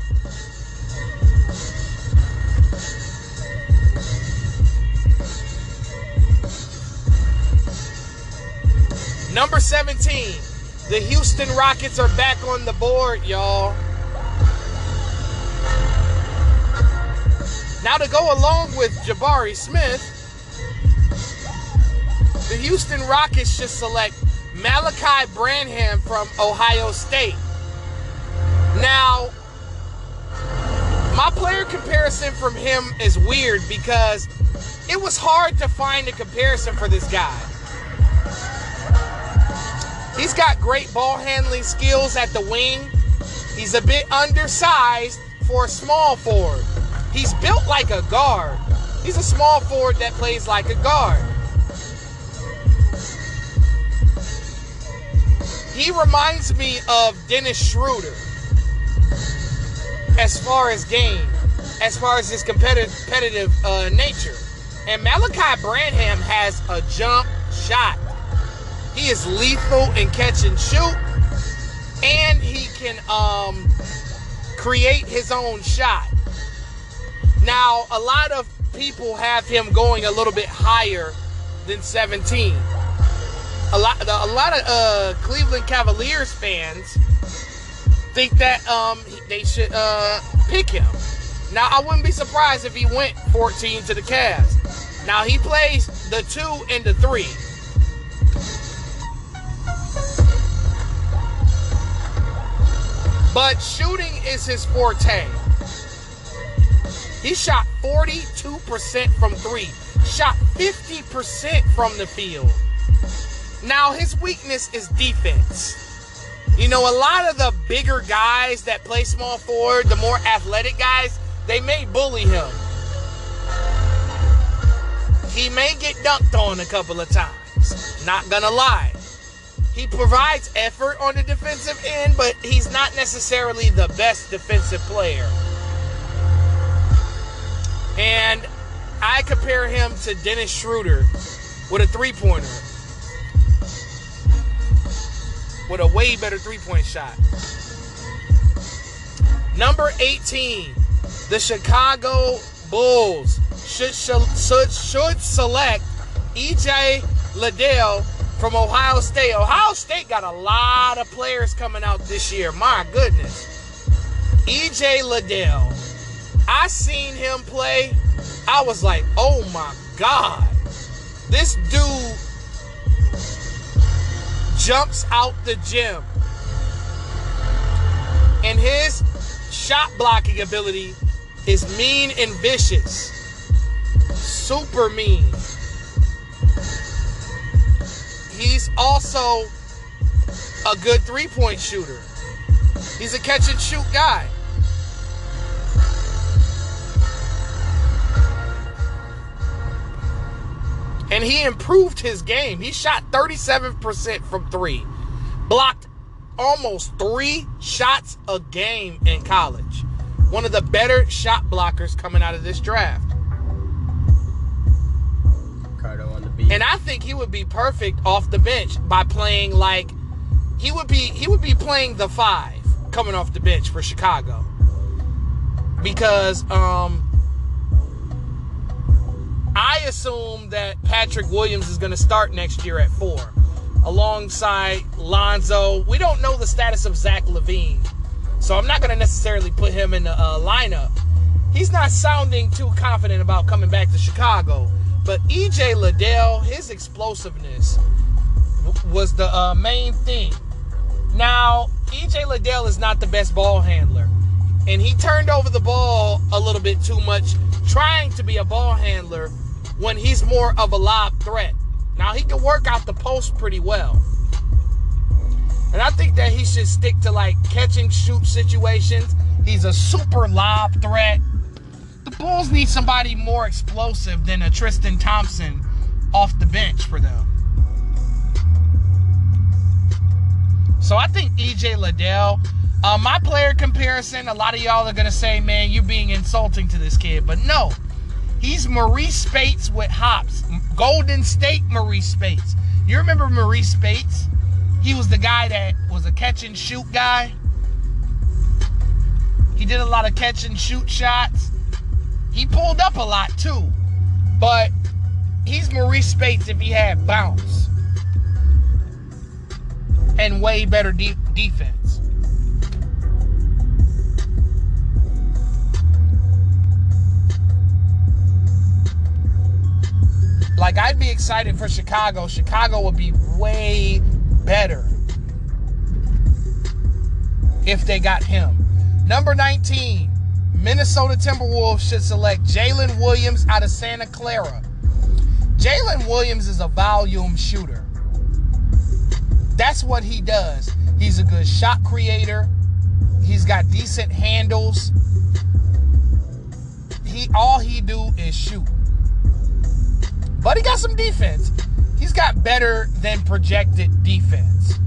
Number seventeen, the Houston Rockets are back on the board, y'all. Now, to go along with Jabari Smith, the Houston Rockets should select Malachi Branham from Ohio State. Now, my player comparison from him is weird because it was hard to find a comparison for this guy. He's got great ball handling skills at the wing. He's a bit undersized for a small forward. He's built like a guard. He's a small forward that plays like a guard. He reminds me of Dennis Schroeder as far as game, as far as his competitive, competitive uh, nature. And Malachi Branham has a jump shot. He is lethal in catch and shoot, and he can um, create his own shot. Now, a lot of people have him going a little bit higher than seventeen. A lot, a lot of uh, Cleveland Cavaliers fans think that um, they should uh, pick him. Now, I wouldn't be surprised if he went fourteen to the Cavs. Now, he plays the two and the three. But shooting is his forte. He shot forty-two percent from three, shot fifty percent from the field. Now, his weakness is defense. You know, a lot of the bigger guys that play small forward, the more athletic guys, they may bully him. He may get dunked on a couple of times. Not gonna lie. He provides effort on the defensive end, but he's not necessarily the best defensive player. And I compare him to Dennis Schroeder with a three-pointer. With a way better three-point shot. Number eighteen, the Chicago Bulls should, should, should select E J Liddell from Ohio State. Ohio State got a lot of players coming out this year. My goodness. E J Liddell I seen him play. I was like, oh my God. This dude jumps out the gym. And his shot blocking ability is mean and vicious. Super mean. He's also a good three-point shooter. He's a catch-and-shoot guy. And he improved his game. He shot thirty-seven percent from three. Blocked almost three shots a game in college. One of the better shot blockers coming out of this draft. And I think he would be perfect off the bench by playing like he would be he would be playing the five coming off the bench for Chicago. Because um I assume that Patrick Williams is gonna start next year at four alongside Lonzo. We don't know the status of Zach LaVine, so I'm not gonna necessarily put him in the uh, lineup. He's not sounding too confident about coming back to Chicago. But E J Liddell, his explosiveness w- was the uh, main thing. Now, E J Liddell is not the best ball handler. And he turned over the ball a little bit too much, trying to be a ball handler when he's more of a lob threat. Now, he can work out the post pretty well. And I think that he should stick to, like, catch and shoot situations. He's a super lob threat. The Bulls need somebody more explosive than a Tristan Thompson off the bench for them. So I think E J Liddell, uh, my player comparison, a lot of y'all are going to say, man, you're being insulting to this kid. But no, he's Maurice Spates with hops. Golden State Maurice Spates. You remember Maurice Spates? He was the guy that was a catch and shoot guy. He did a lot of catch and shoot shots. He pulled up a lot, too. But he's Maurice Spates if he had bounce. And way better de- defense. Like, I'd be excited for Chicago. Chicago would be way better if they got him. Number nineteen. Minnesota Timberwolves should select Jalen Williams out of Santa Clara. Jalen Williams is a volume shooter. That's what he does. He's a good shot creator. He's got decent handles. He all he do is shoot. But he got some defense. He's got better than projected defense.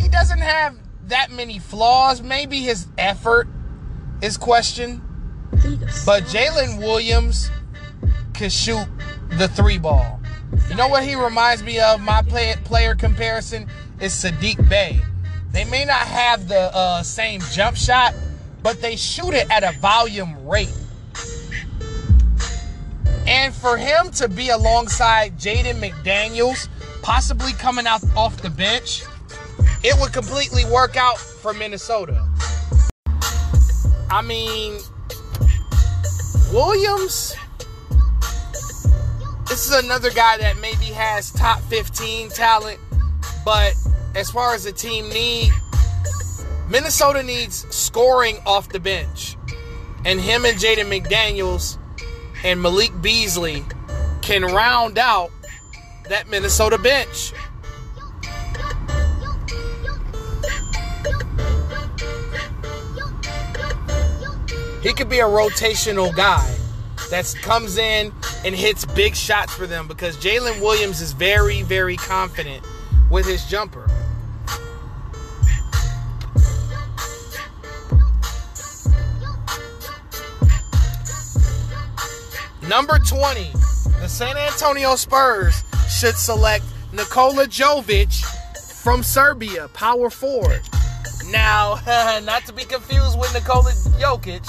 He doesn't have that many flaws. Maybe his effort is questioned. But Jalen Williams can shoot the three ball. You know what he reminds me of? My play, player comparison is Sadiq Bey. They may not have the uh, same jump shot, but they shoot it at a volume rate. And for him to be alongside Jaden McDaniels, possibly coming out off the bench, it would completely work out for Minnesota. I mean, Williams, this is another guy that maybe has top fifteen talent, but as far as the team need, Minnesota needs scoring off the bench. And him and Jaden McDaniels and Malik Beasley can round out that Minnesota bench. He could be a rotational guy that comes in and hits big shots for them because Jalen Williams is very, very confident with his jumper. Number twenty, the San Antonio Spurs should select Nikola Jovic from Serbia, power forward. Now, not to be confused with Nikola Jokic.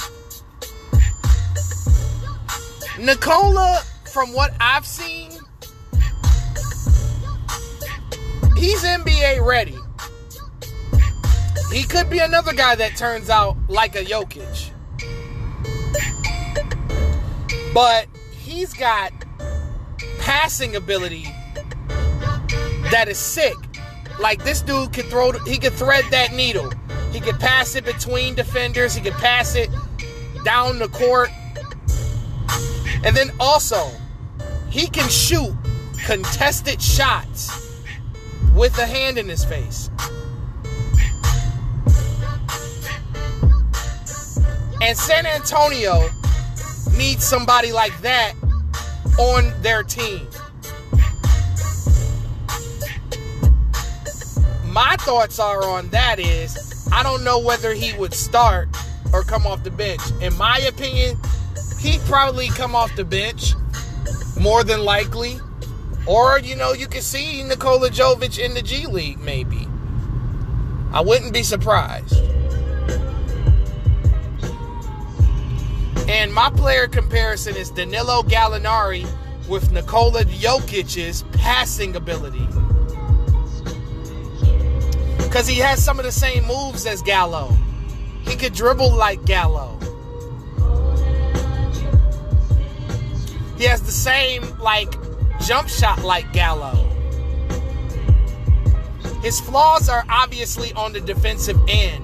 Nikola, from what I've seen, he's N B A ready. He could be another guy that turns out like a Jokic. But he's got passing ability that is sick. Like, this dude could throw, he could thread that needle. He could pass it between defenders. He could pass it down the court. And then also, he can shoot contested shots with a hand in his face. And San Antonio needs somebody like that on their team. My thoughts are on that is, I don't know whether he would start or come off the bench. In my opinion, he'd probably come off the bench, more than likely. Or, you know, you could see Nikola Jovic in the G League, maybe. I wouldn't be surprised. And my player comparison is Danilo Gallinari with Nikola Jokic's passing ability. Because he has some of the same moves as Gallo. He could dribble like Gallo. He has the same, like, jump shot like Gallo. His flaws are obviously on the defensive end.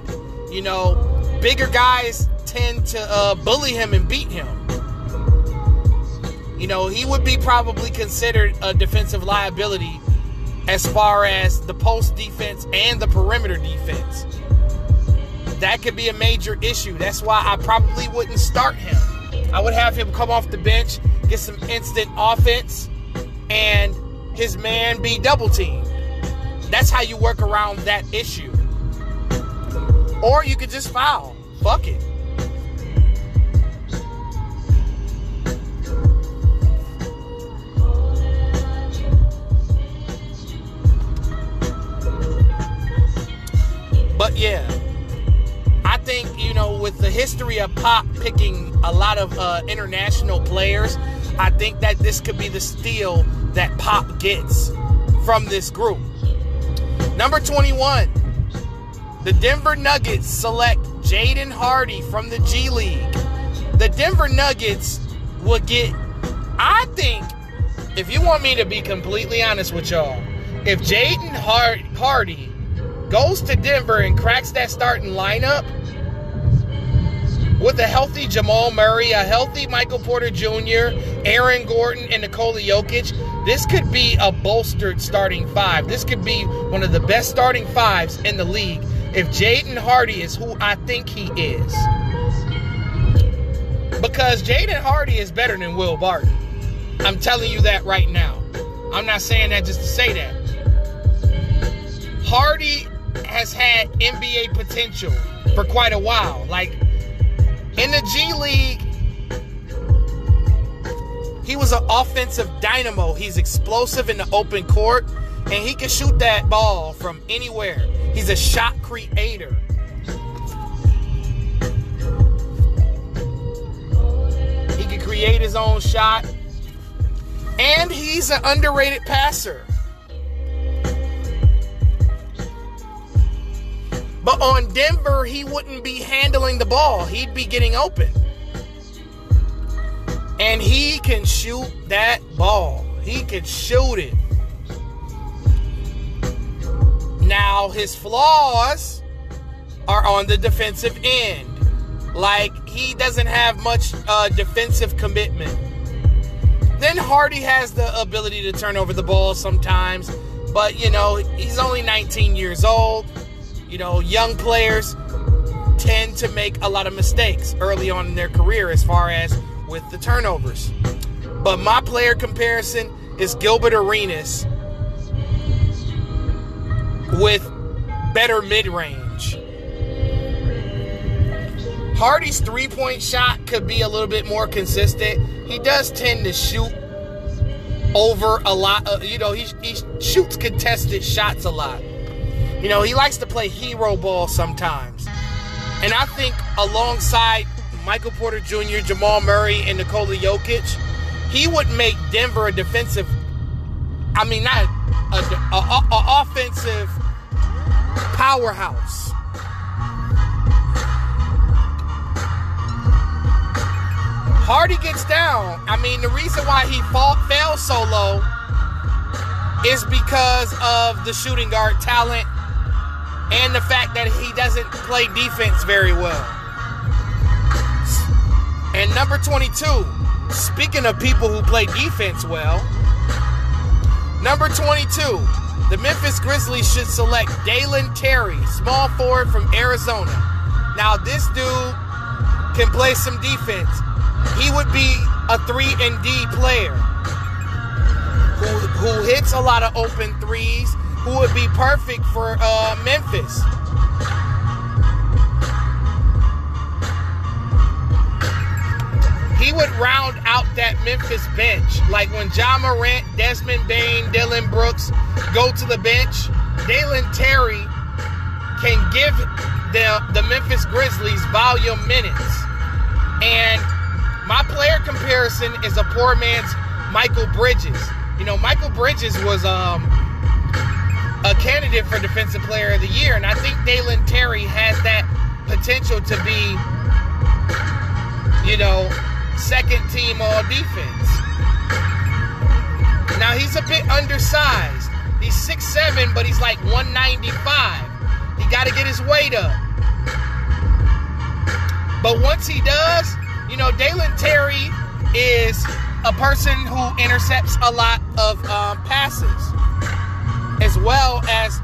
You know, bigger guys tend to uh, bully him and beat him. You know, he would be probably considered a defensive liability as far as the post defense and the perimeter defense. That could be a major issue. That's why I probably wouldn't start him. I would have him come off the bench, get some instant offense, and his man be double teamed. That's how you work around that issue. Or you could just foul. Fuck it. But yeah, I think, you know, with the history of Pop picking a lot of uh, international players, I think that this could be the steal that Pop gets from this group. Number twenty-one, the Denver Nuggets select Jaden Hardy from the G League. The Denver Nuggets would get, I think, if you want me to be completely honest with y'all, if Jaden Hard- Hardy goes to Denver and cracks that starting lineup with a healthy Jamal Murray, a healthy Michael Porter Junior, Aaron Gordon, and Nikola Jokic, this could be a bolstered starting five. This could be one of the best starting fives in the league if Jaden Hardy is who I think he is. Because Jaden Hardy is better than Will Barton. I'm telling you that right now. I'm not saying that just to say that. Hardy has had N B A potential for quite a while. Like, in the G League, he was an offensive dynamo. He's explosive in the open court, and he can shoot that ball from anywhere. He's a shot creator. He can create his own shot, and he's an underrated passer. But on Denver, he wouldn't be handling the ball. He'd be getting open. And he can shoot that ball. He can shoot it. Now, his flaws are on the defensive end. Like, he doesn't have much uh, defensive commitment. Then Hardy has the ability to turn over the ball sometimes. But, you know, he's only nineteen years old. You know, young players tend to make a lot of mistakes early on in their career as far as with the turnovers. But my player comparison is Gilbert Arenas with better mid-range. Hardy's three-point shot could be a little bit more consistent. He does tend to shoot over a lot. Of, you know, he, he shoots contested shots a lot. You know, he likes to play hero ball sometimes. And I think alongside Michael Porter Junior, Jamal Murray, and Nikola Jokic, he would make Denver a defensive, I mean, not a, a, a, a offensive powerhouse. Hardy gets down. I mean, the reason why he fought, fell so low is because of the shooting guard talent and the fact that he doesn't play defense very well. And number twenty-two, speaking of people who play defense well, number twenty-two, the Memphis Grizzlies should select Dalen Terry, small forward from Arizona. Now, this dude can play some defense. He would be a three and D player who, who hits a lot of open threes, who would be perfect for uh, Memphis. He would round out that Memphis bench. Like when Ja Morant, Desmond Bane, Dillon Brooks go to the bench, Dalen Terry can give the, the Memphis Grizzlies volume minutes. And my player comparison is a poor man's Michael Bridges. You know, Michael Bridges was um, a candidate for Defensive Player of the Year, and I think Dalen Terry has that potential to be, you know, second team all defense. Now, he's a bit undersized. He's six seven, but he's like one ninety-five. He got to get his weight up. But once he does, you know, Dalen Terry is a person who intercepts a lot of um, passes as well as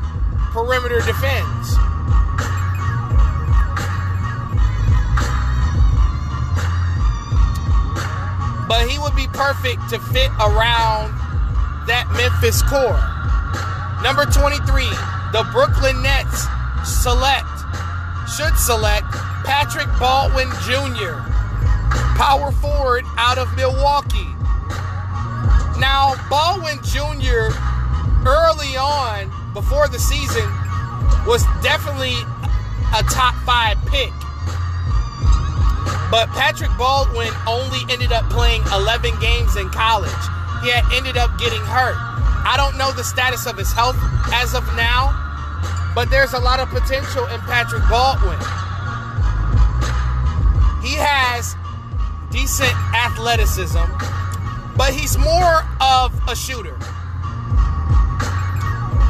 perimeter defense. But he would be perfect to fit around that Memphis core. Number twenty-three, the Brooklyn Nets select, should select Patrick Baldwin Junior, power forward out of Milwaukee. Now, Baldwin Junior, early on, before the season, was definitely a top five pick. But Patrick Baldwin only ended up playing eleven games in college. He had ended up getting hurt. I don't know the status of his health as of now, but there's a lot of potential in Patrick Baldwin. He has decent athleticism, but he's more of a shooter.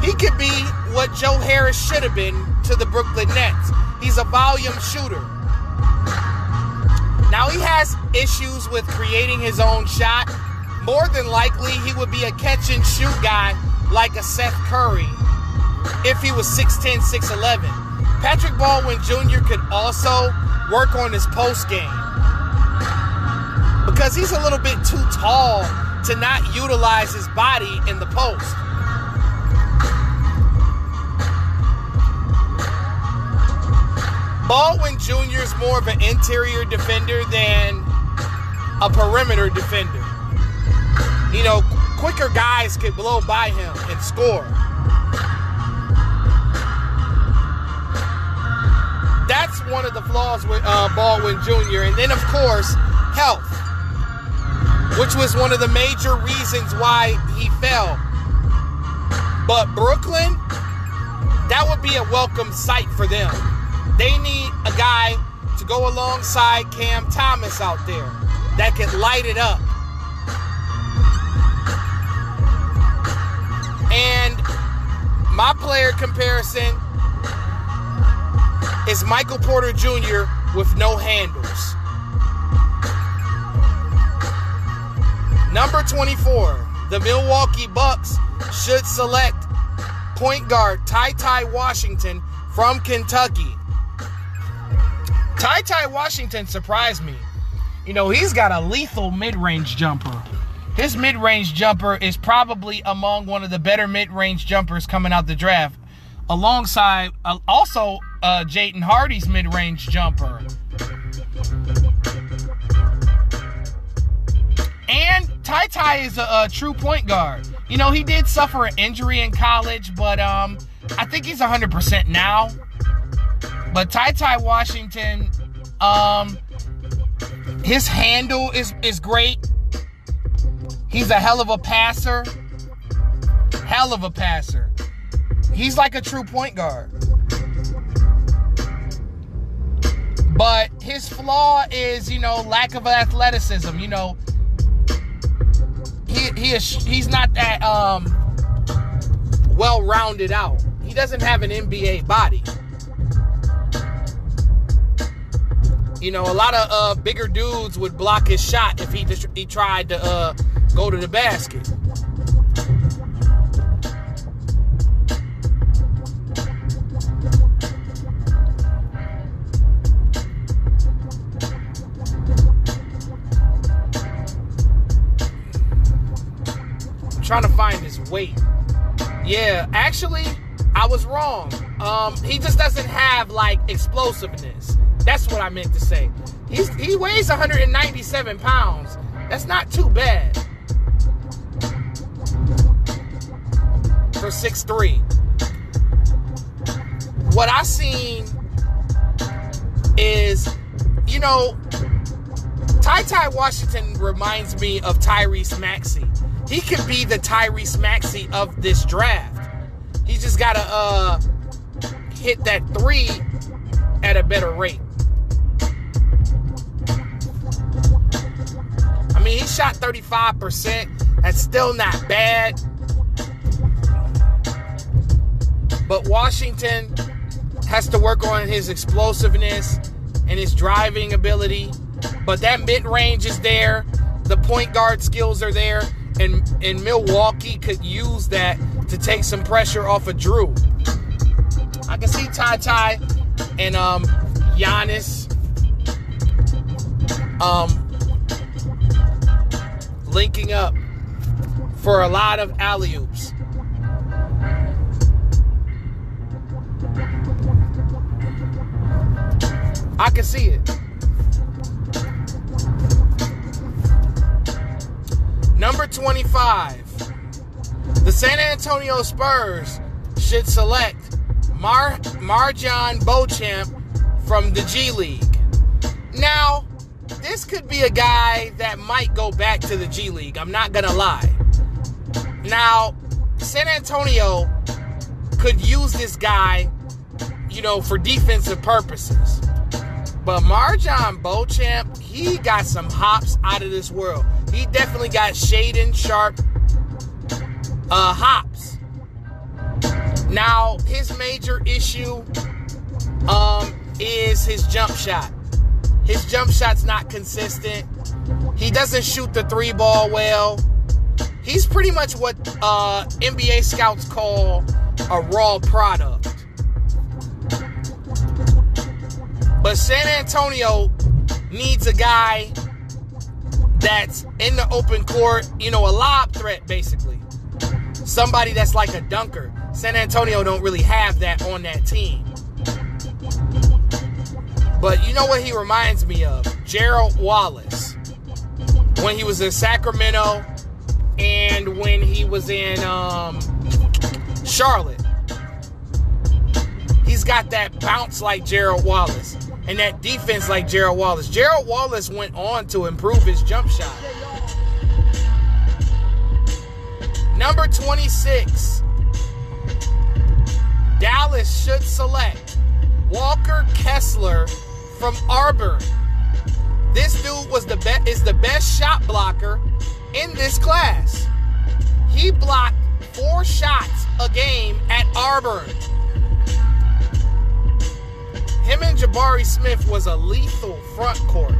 He could be what Joe Harris should have been to the Brooklyn Nets. He's a volume shooter. Now, he has issues with creating his own shot. More than likely, he would be a catch and shoot guy like a Seth Curry if he was six ten, six eleven. Patrick Baldwin Junior could also work on his post game, because he's a little bit too tall to not utilize his body in the post. Baldwin Junior is more of an interior defender than a perimeter defender. You know, quicker guys could blow by him and score. That's one of the flaws with uh, Baldwin Junior And then, of course, health, which was one of the major reasons why he fell. But Brooklyn, that would be a welcome sight for them. They need a guy to go alongside Cam Thomas out there that can light it up. And my player comparison is Michael Porter Junior with no handles. Number twenty-four, the Milwaukee Bucks should select point guard Ty-Ty Washington from Kentucky. Ty-Ty Washington surprised me. You know, he's got a lethal mid-range jumper. His mid-range jumper is probably among one of the better mid-range jumpers coming out the draft, alongside uh, also uh, Jaden Hardy's mid-range jumper. And Ty-Ty is a, a true point guard. You know, he did suffer an injury in college, but um, I think he's one hundred percent now. But Ty-Ty Washington, um, his handle is, is great. He's a hell of a passer. Hell of a passer. He's like a true point guard. But his flaw is, you know, lack of athleticism. You know, he he is, he's not that um, well rounded out. He doesn't have an N B A body. You know, a lot of uh, bigger dudes would block his shot if he just, he tried to uh, go to the basket. I'm trying to find his weight. Yeah, actually, I was wrong. Um, he just doesn't have like explosiveness. That's what I meant to say. He's, he weighs one hundred ninety-seven pounds. That's not too bad for six three. What I seen is, you know, Ty Ty Washington reminds me of Tyrese Maxey. He could be the Tyrese Maxey of this draft. He just got to uh, hit that three at a better rate. I mean, he shot thirty-five percent. That's still not bad. But Washington has to work on his explosiveness and his driving ability. But that mid-range is there. The point guard skills are there. And, and Milwaukee could use that to take some pressure off of Drew. I can see Ty Ty and um, Giannis um. linking up for a lot of alley-oops. I can see it. Number twenty-five. The San Antonio Spurs should select Mar- Marjon Beauchamp from the G League. Now, this could be a guy that might go back to the G League. I'm not going to lie. Now, San Antonio could use this guy, you know, for defensive purposes. But Marjon Beauchamp, he got some hops out of this world. He definitely got Shaedon Sharpe uh, hops. Now, his major issue um, is his jump shot. His jump shot's not consistent. He doesn't shoot the three ball well. He's pretty much what uh, N B A scouts call a raw product. But San Antonio needs a guy that's in the open court, you know, a lob threat, basically. Somebody that's like a dunker. San Antonio don't really have that on that team. But you know what he reminds me of? Gerald Wallace. When he was in Sacramento and when he was in um, Charlotte. He's got that bounce like Gerald Wallace and that defense like Gerald Wallace. Gerald Wallace went on to improve his jump shot. Number twenty-six. Dallas should select Walker Kessler from Auburn. This dude was the be- is the best shot blocker in this class. He blocked four shots a game at Auburn. Him and Jabari Smith was a lethal front court.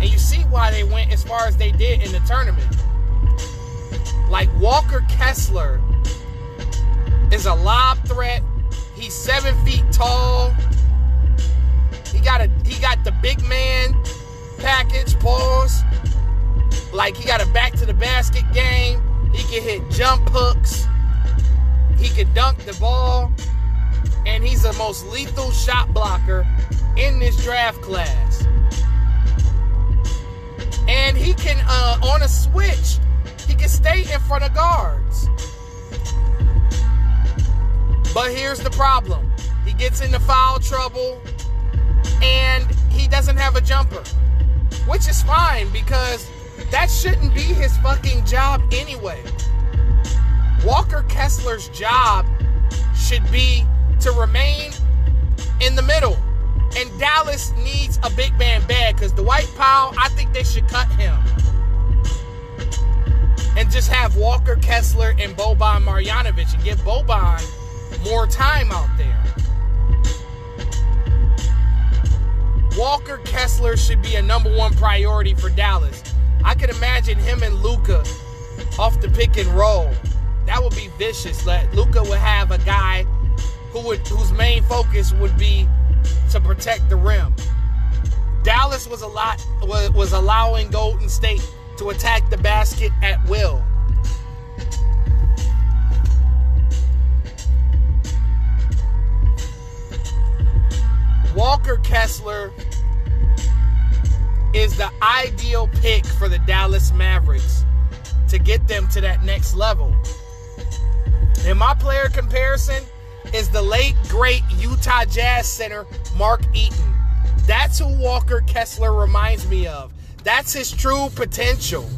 And you see why they went as far as they did in the tournament. Like, Walker Kessler is a lob threat. He's seven feet tall. He got a he got the big man package, pause. Like, he got a back to the basket game. He can hit jump hooks. He can dunk the ball. And he's the most lethal shot blocker in this draft class. And he can, uh, on a switch, he can stay in front of guards. But here's the problem. He gets into foul trouble and he doesn't have a jumper, which is fine because that shouldn't be his fucking job anyway. Walker Kessler's job should be to remain in the middle, and Dallas needs a big man bad, because Dwight Powell, I think they should cut him and just have Walker Kessler and Boban Marjanovic and give Boban more time out there. Walker Kessler should be a number one priority for Dallas. I could imagine him and Luka off the pick and roll. That would be vicious. Like, Luka would have a guy who would whose main focus would be to protect the rim. Dallas was a lot was, was allowing Golden State to attack the basket at will. Walker Kessler is the ideal pick for the Dallas Mavericks to get them to that next level. And my player comparison is the late, great Utah Jazz center, Mark Eaton. That's who Walker Kessler reminds me of. That's his true potential.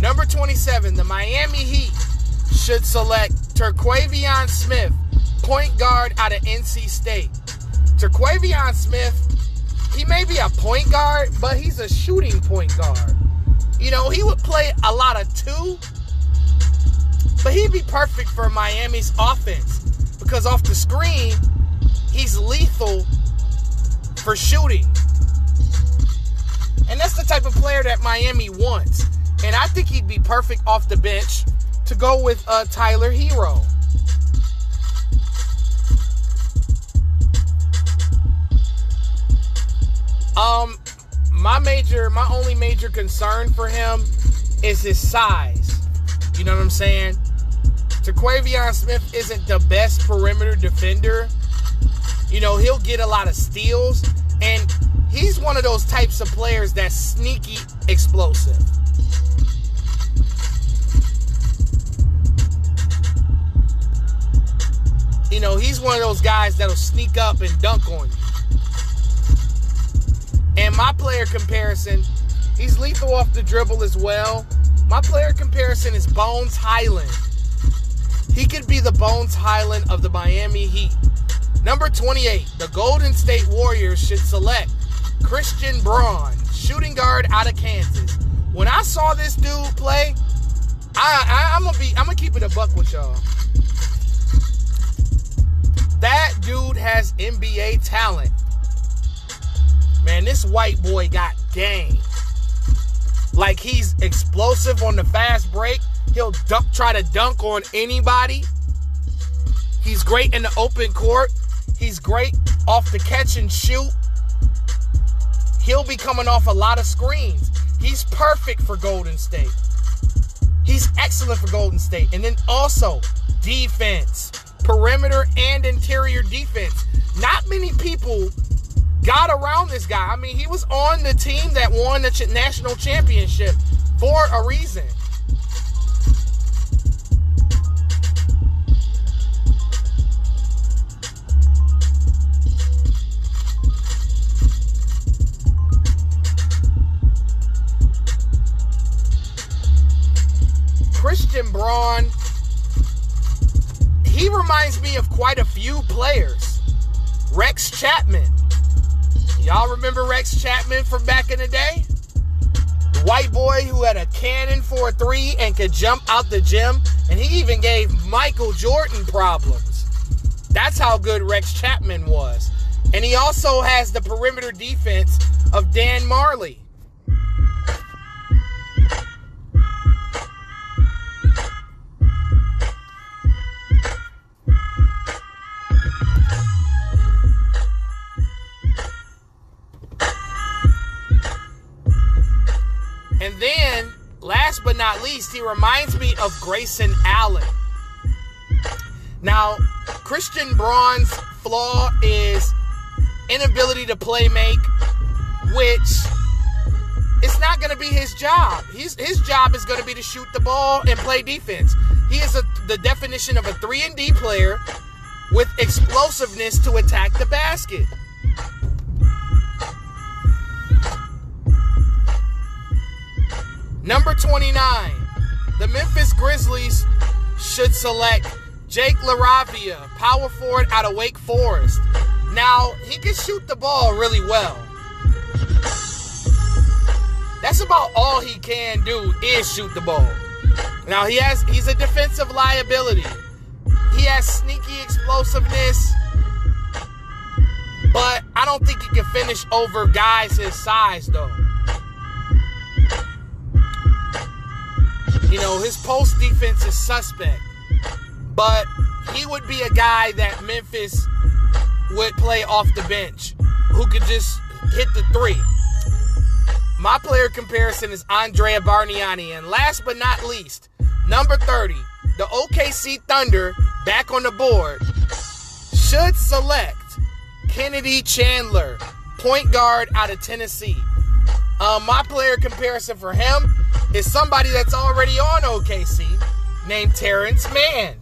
Number twenty-seven, the Miami Heat should select Terquavion Smith, point guard out of N C State. Terquavion Smith, he may be a point guard, but he's a shooting point guard. You know, he would play a lot of two, but he'd be perfect for Miami's offense because off the screen, he's lethal for shooting. And that's the type of player that Miami wants. And I think he'd be perfect off the bench to go with uh, Tyler Hero. Um, my major, my only major concern for him is his size. You know what I'm saying? Terquavion Smith isn't the best perimeter defender. You know, he'll get a lot of steals. And he's one of those types of players that's sneaky explosive. You know, he's one of those guys that'll sneak up and dunk on you. And my player comparison, he's lethal off the dribble as well. My player comparison is Bones Highland. He could be the Bones Highland of the Miami Heat. Number twenty-eight, the Golden State Warriors should select Christian Braun, shooting guard out of Kansas. When I saw this dude play, I, I, I'm gonna be, I'm gonna keep it a buck with y'all. That dude has N B A talent. Man, this white boy got game. Like, he's explosive on the fast break. He'll dunk, try to dunk on anybody. He's great in the open court. He's great off the catch and shoot. He'll be coming off a lot of screens. He's perfect for Golden State. He's excellent for Golden State. And then also, defense. Perimeter and interior defense. Not many people got around this guy. I mean, he was on the team that won the ch- national championship for a reason. Christian Braun, he reminds me of quite a few players. Rex Chapman. Y'all remember Rex Chapman from back in the day? The white boy who had a cannon for a three and could jump out the gym. And he even gave Michael Jordan problems. That's how good Rex Chapman was. And he also has the perimeter defense of Dan Majerle. Then, last but not least, he reminds me of Grayson Allen. Now, Christian Braun's flaw is inability to play make, which it's not going to be his job. His, his job is going to be to shoot the ball and play defense. He is a, the definition of a three and D player with explosiveness to attack the basket. Number twenty-nine, the Memphis Grizzlies should select Jake LaRavia, power forward out of Wake Forest. Now, he can shoot the ball really well. That's about all he can do is shoot the ball. Now, he has he's a defensive liability. He has sneaky explosiveness, but I don't think he can finish over guys his size, though. You know, his post defense is suspect, but he would be a guy that Memphis would play off the bench who could just hit the three. My player comparison is Andrea Bargnani. And last but not least, number thirty, the O K C Thunder, back on the board, should select Kennedy Chandler, point guard out of Tennessee. Um, my player comparison for him is somebody that's already on O K C named Terrence Mann.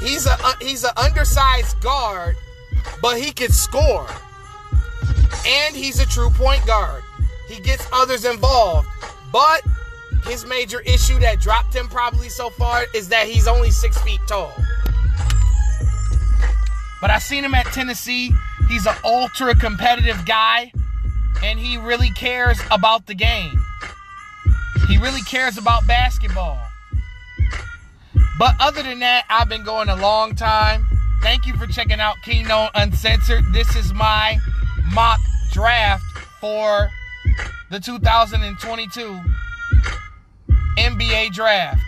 He's a uh, he's an undersized guard, but he can score. And he's a true point guard. He gets others involved. But his major issue that dropped him probably so far is that he's only six feet tall. But I seen him at Tennessee. He's an ultra-competitive guy. And he really cares about the game. He really cares about basketball. But other than that, I've been going a long time. Thank you for checking out Keynote Uncensored. This is my mock draft for the two thousand twenty-two N B A Draft.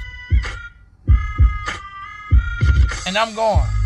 And I'm gone.